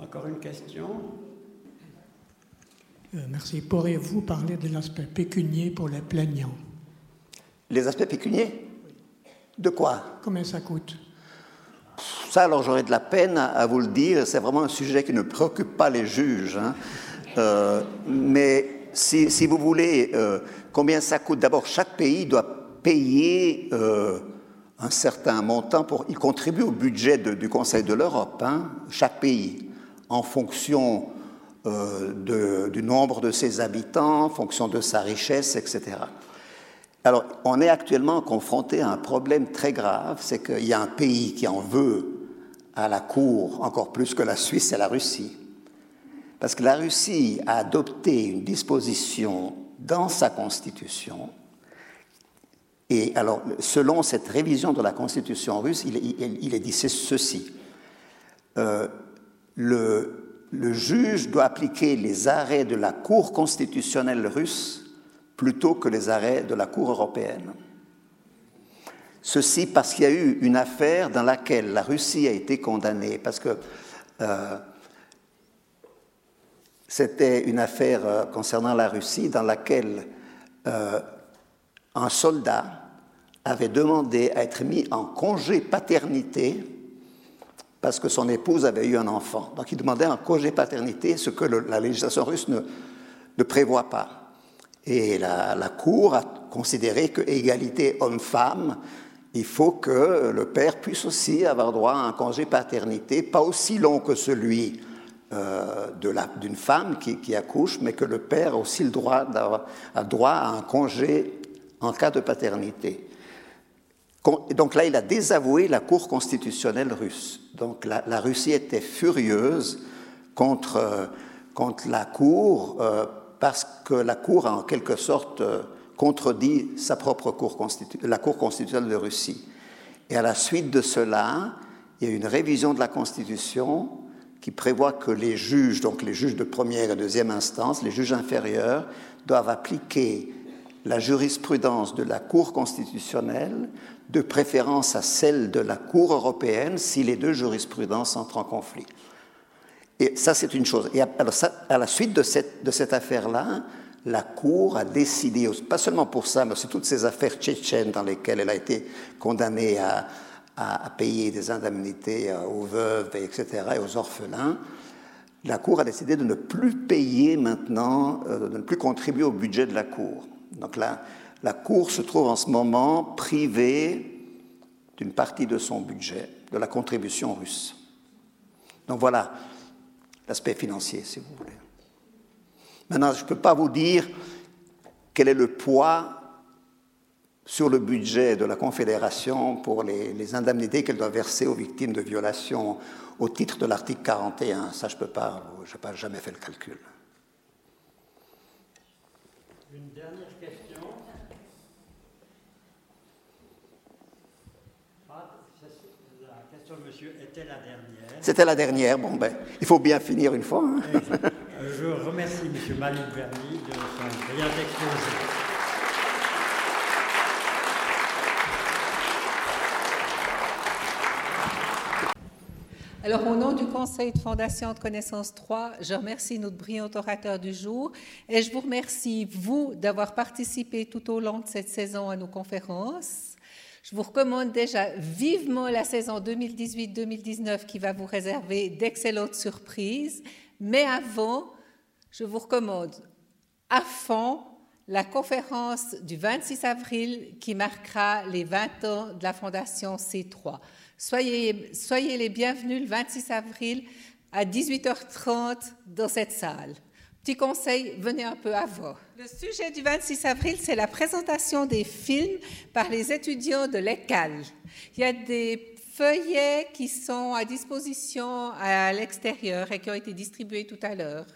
Encore une question? Merci. Pourriez-vous parler de l'aspect pécunier pour les plaignants? Les aspects pécuniers? De quoi? Combien ça coûte? Ça, alors j'aurais de la peine à vous le dire. C'est vraiment un sujet qui ne préoccupe pas les juges. Hein. Mais si vous voulez, combien ça coûte? D'abord, chaque pays doit payer un certain montant. Il contribue au budget du Conseil de l'Europe, hein, chaque pays, en fonction du nombre de ses habitants, en fonction de sa richesse, etc. Alors, on est actuellement confronté à un problème très grave, c'est qu'il y a un pays qui en veut à la Cour, encore plus que la Suisse, c'est la Russie. Parce que la Russie a adopté une disposition dans sa Constitution, et alors, selon cette révision de la Constitution russe, il est dit ceci. Le juge doit appliquer les arrêts de la Cour constitutionnelle russe plutôt que les arrêts de la Cour européenne. Ceci parce qu'il y a eu une affaire dans laquelle la Russie a été condamnée, parce que c'était une affaire concernant la Russie dans laquelle un soldat avait demandé à être mis en congé paternité parce que son épouse avait eu un enfant. Donc il demandait un congé paternité, ce que la législation russe ne prévoit pas. Et la Cour a considéré qu'égalité homme-femme il faut que le père puisse aussi avoir droit à un congé paternité, pas aussi long que celui d'une femme qui accouche, mais que le père a aussi le droit a droit à un congé en cas de paternité. Donc là, il a désavoué la Cour constitutionnelle russe. Donc la Russie était furieuse contre la Cour parce que la Cour a en quelque sorte contredit sa propre la Cour constitutionnelle de Russie. Et à la suite de cela, il y a une révision de la Constitution qui prévoit que les juges, donc les juges de première et deuxième instance, les juges inférieurs, doivent appliquer la jurisprudence de la Cour constitutionnelle, de préférence à celle de la Cour européenne, si les deux jurisprudences entrent en conflit. Et ça, c'est une chose. Et alors, ça, à la suite de cette affaire-là, la Cour a décidé, pas seulement pour ça, mais aussi toutes ces affaires tchétchènes dans lesquelles elle a été condamnée à payer des indemnités aux veuves, etc., et aux orphelins, la Cour a décidé de ne plus payer maintenant, de ne plus contribuer au budget de la Cour. Donc la Cour se trouve en ce moment privée d'une partie de son budget, de la contribution russe. Donc voilà l'aspect financier, si vous voulez. Maintenant, je ne peux pas vous dire quel est le poids sur le budget de la Confédération pour les indemnités qu'elle doit verser aux victimes de violations au titre de l'article 41. Ça, je ne peux pas, je n'ai pas jamais fait le calcul. Une dernière question. Ah, la question de monsieur était la dernière. C'était la dernière. Bon, ben, il faut bien finir une fois. Hein. Je remercie monsieur Malinverni de son brillant exposé. Alors, au nom du Conseil de Fondation de Connaissance 3, je remercie notre brillant orateur du jour et je vous remercie, vous, d'avoir participé tout au long de cette saison à nos conférences. Je vous recommande déjà vivement la saison 2018-2019 qui va vous réserver d'excellentes surprises. Mais avant, je vous recommande à fond la conférence du 26 avril qui marquera les 20 ans de la Fondation C3. Soyez les bienvenus le 26 avril à 18h30 dans cette salle. Petit conseil, venez un peu avant. Le sujet du 26 avril, c'est la présentation des films par les étudiants de l'ECAL. Il y a des feuillets qui sont à disposition à l'extérieur et qui ont été distribués tout à l'heure.